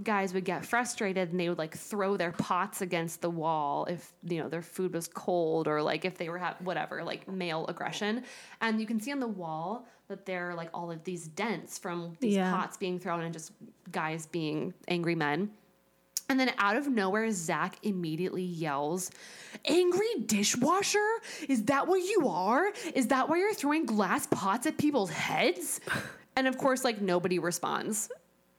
guys would get frustrated and they would, throw their pots against the wall if, their food was cold or, if they were male aggression. And you can see on the wall that there are, all of these dents from these pots being thrown and just guys being angry men. And then out of nowhere, Zach immediately yells, "Angry dishwasher? Is that what you are? Is that why you're throwing glass pots at people's heads?" And of course, nobody responds.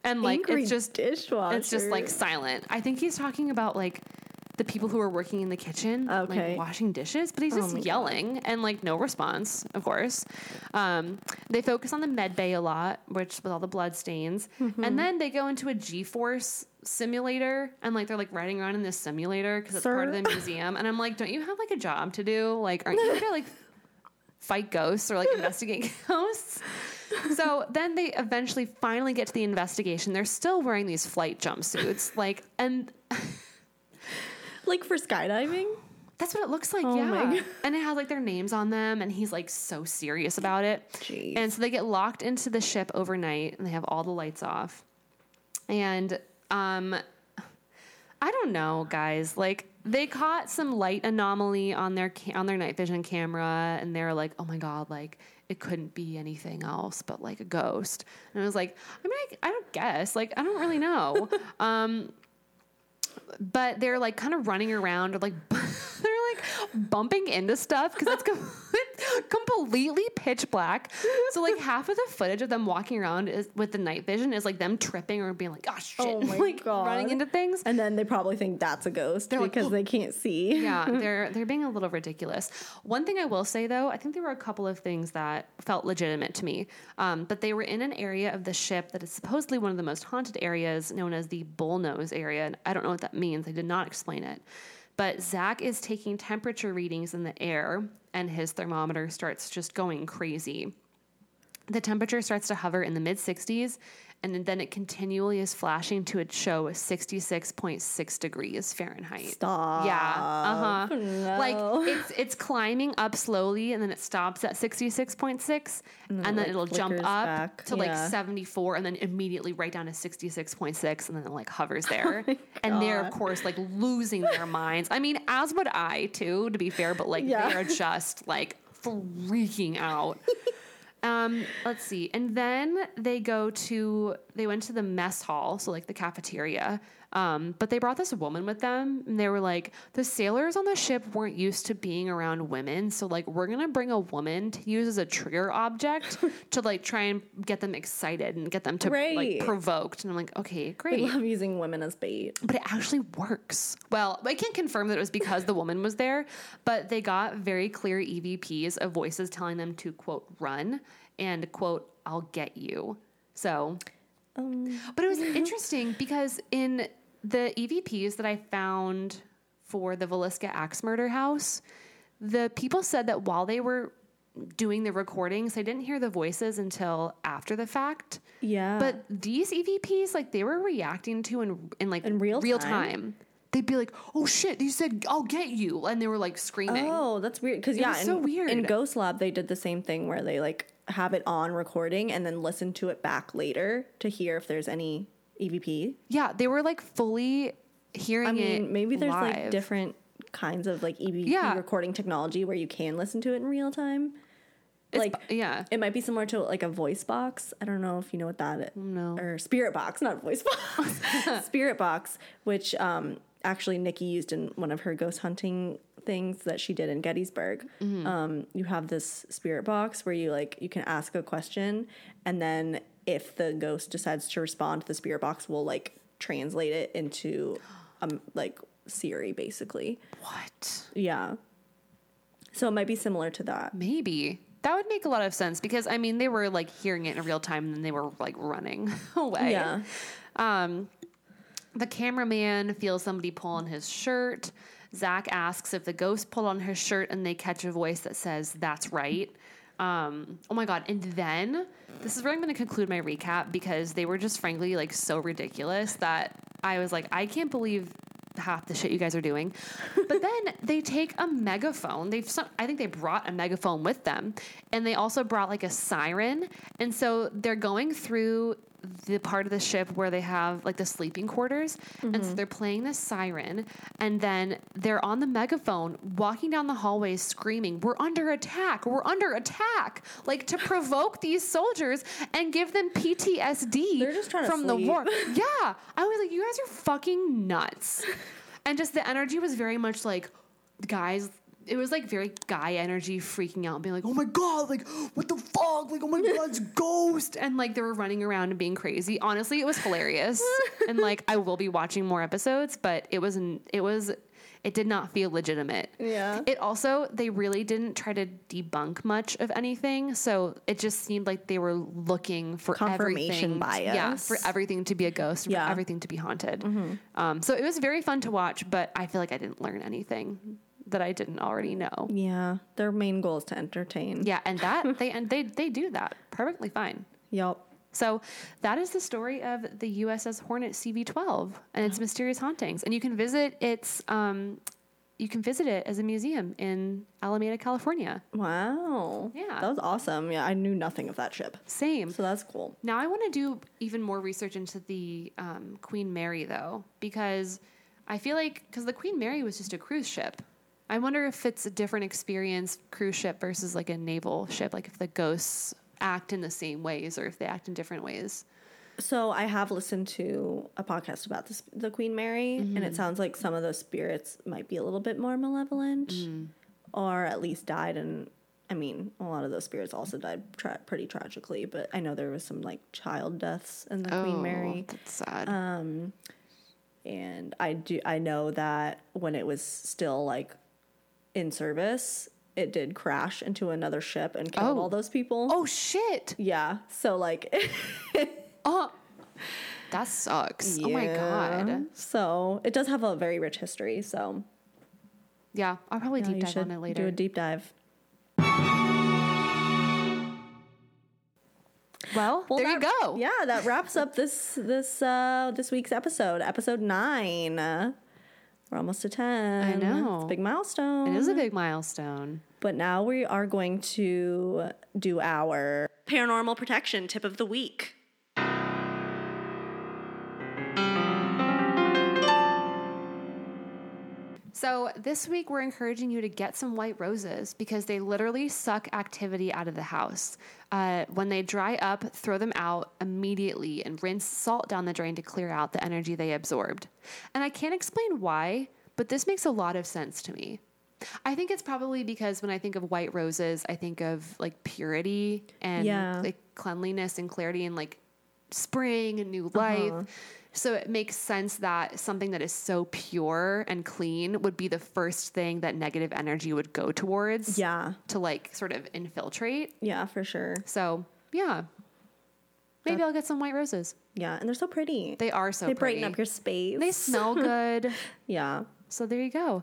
And angry it's just silent. I think he's talking about the people who are working in the kitchen, washing dishes, but he's just yelling and no response, of course. They focus on the med bay a lot, which with all the blood stains, and then they go into a G-force simulator and they're riding around in this simulator because it's part of the museum. And I'm like, don't you have a job to do? Aren't you gonna fight ghosts or investigate ghosts? So then they eventually finally get to the investigation. They're still wearing these flight jumpsuits, and. For skydiving? That's what it looks like, yeah. And it has, their names on them, and he's, so serious about it. Jeez. And so they get locked into the ship overnight, and they have all the lights off. And I don't know, guys. They caught some light anomaly on their night vision camera, and they're like, oh, my God, it couldn't be anything else but, a ghost. And I was like, I mean, I don't guess. I don't really know. But they're kind of running around or they're bumping into stuff because it's completely pitch black. So half of the footage of them walking around with the night vision is them tripping or being like, oh shit, God. Running into things. And then they probably think that's a ghost because they can't see. Yeah, they're being a little ridiculous. One thing I will say though, I think there were a couple of things that felt legitimate to me. But they were in an area of the ship that is supposedly one of the most haunted areas, known as the Bullnose area. And I don't know what that means. I did not explain it. But Zach is taking temperature readings in the air, and his thermometer starts just going crazy. The temperature starts to hover in the mid-60s, and then it continually is flashing to show 66.6 degrees Fahrenheit. Stop. Yeah. Uh-huh. No. It's climbing up slowly, and then it stops at 66.6, and then it'll jump up to 74, and then immediately right down to 66.6, and then it hovers there. Oh, and they're, of course, losing their minds. I mean, as would I, too, to be fair, but, they're just, freaking out. Let's see. And then they went to the mess hall. So the cafeteria, But they brought this woman with them, and they were like, the sailors on the ship weren't used to being around women, so like we're gonna bring a woman to use as a trigger object to like try and get them excited and get them to like provoked. And I'm like, okay, great. I love using women as bait, but it actually works well. I can't confirm that it was because the woman was there, but they got very clear EVPs of voices telling them to quote run and quote I'll get you. So, but it was interesting because in the EVPs that I found for the Villisca Axe Murder House, the people said that while they were doing the recordings, they didn't hear the voices until after the fact. Yeah. But these EVPs, like they were reacting to in real time. They'd be like, oh shit, you said, I'll get you. And they were like screaming. Oh, that's weird. Because yeah, so weird. In Ghost Lab, they did the same thing where they like have it on recording and then listen to it back later to hear if there's any EVP. Yeah, they were like fully hearing it. I mean, maybe there's live. Like different kinds of like EVP recording technology where you can listen to it in real time. Like, yeah, it might be similar to like a voice box. I don't know if you know what that is. No. Or spirit box, not voice box. Spirit box, which actually Nikki used in one of her ghost hunting things that she did in Gettysburg. Mm-hmm. You have this spirit box where you like you can ask a question, and then if the ghost decides to respond, the spirit box will like translate it into like Siri, basically. What? Yeah. So it might be similar to that. Maybe. That would make a lot of sense because, I mean, they were, like, hearing it in real time and then they were, like, running away. Yeah. The cameraman feels somebody pull on his shirt. Zach asks if the ghost pulled on his shirt, and they catch a voice that says, that's right. Oh, my God. And then this is where I'm going to conclude my recap because they were just, frankly, like, so ridiculous that I was like, I can't believe half the shit you guys are doing. But then they take a megaphone. I think they brought a megaphone with them, and they also brought like a siren. And so they're going through the part of the ship where they have like the sleeping quarters. Mm-hmm. And so they're playing the siren, and then they're on the megaphone walking down the hallways screaming, we're under attack. We're under attack. Like to provoke these soldiers and give them PTSD. They're just trying from to sleep. The war. Yeah. I was like, you guys are fucking nuts. And just the energy was very much like guys. It was like very guy energy, freaking out and being like, oh my God, like what the fuck? Like, oh my God, it's ghost. And like they were running around and being crazy. Honestly, it was hilarious. And like, I will be watching more episodes, but it did not feel legitimate. Yeah. It also, they really didn't try to debunk much of anything. So it just seemed like they were looking for confirmation bias. Yeah. For everything to be a ghost, for everything to be haunted. Mm-hmm. So it was very fun to watch, but I feel like I didn't learn anything that I didn't already know. Yeah. Their main goal is to entertain. Yeah. And that they do that perfectly fine. Yep. So that is the story of the USS Hornet CV-12 and its mysterious hauntings. And you can visit it as a museum in Alameda, California. Wow. Yeah. That was awesome. Yeah. I knew nothing of that ship. Same. So that's cool. Now I want to do even more research into the Queen Mary though, because I feel like, the Queen Mary was just a cruise ship. I wonder if it's a different experience, cruise ship versus like a naval ship, like if the ghosts act in the same ways or if they act in different ways. So I have listened to a podcast about the Queen Mary, mm-hmm. and it sounds like some of those spirits might be a little bit more malevolent, or at least died. And I mean, a lot of those spirits also died pretty tragically, but I know there was some like child deaths in the Queen Mary. That's sad. And I know that when it was still like in service, it did crash into another ship and killed all those people. Oh shit. Yeah. So like that sucks. Yeah. Oh my God. So it does have a very rich history, so yeah, I'll probably deep dive on it later. Do a deep dive. Well, there you go. Yeah, that wraps up this week's episode 9. We're almost to 10. I know. It's a big milestone. It is a big milestone. But now we are going to do our paranormal protection tip of the week. So this week, we're encouraging you to get some white roses because they literally suck activity out of the house. When they dry up, throw them out immediately and rinse salt down the drain to clear out the energy they absorbed. And I can't explain why, but this makes a lot of sense to me. I think it's probably because when I think of white roses, I think of like purity and like cleanliness and clarity and like spring and new life. So it makes sense that something that is so pure and clean would be the first thing that negative energy would go towards. To like sort of infiltrate. Yeah, for sure. So maybe I'll get some white roses. Yeah. And they're so pretty. They are so pretty. They brighten up your space. They smell good. So there you go.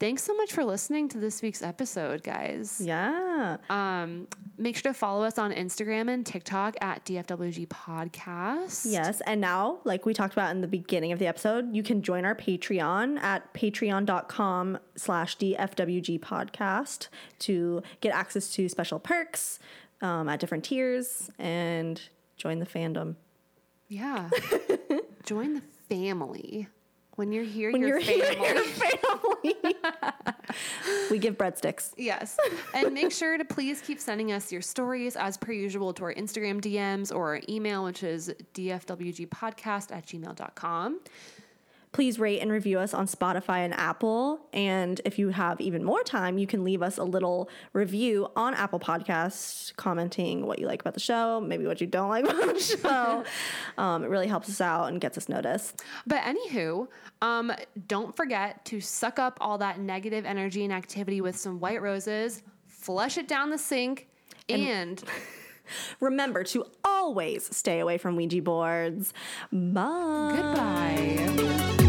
Thanks so much for listening to this week's episode, guys. Make sure to follow us on Instagram and TikTok at DFWG Podcast. Yes. And now, like we talked about in the beginning of the episode, you can join our Patreon at patreon.com/DFWG Podcast to get access to special perks at different tiers and join the fandom. Yeah. Join the family. When you're here, when you're family. Here, your family. We give breadsticks. Yes. And make sure to please keep sending us your stories as per usual to our Instagram DMs or our email, which is dfwgpodcast@gmail.com. Please rate and review us on Spotify and Apple. And if you have even more time, you can leave us a little review on Apple Podcasts, commenting what you like about the show, maybe what you don't like about the show. It really helps us out and gets us noticed. But anywho, don't forget to suck up all that negative energy and activity with some white roses, flush it down the sink, and remember to always stay away from Ouija boards. Bye. Goodbye.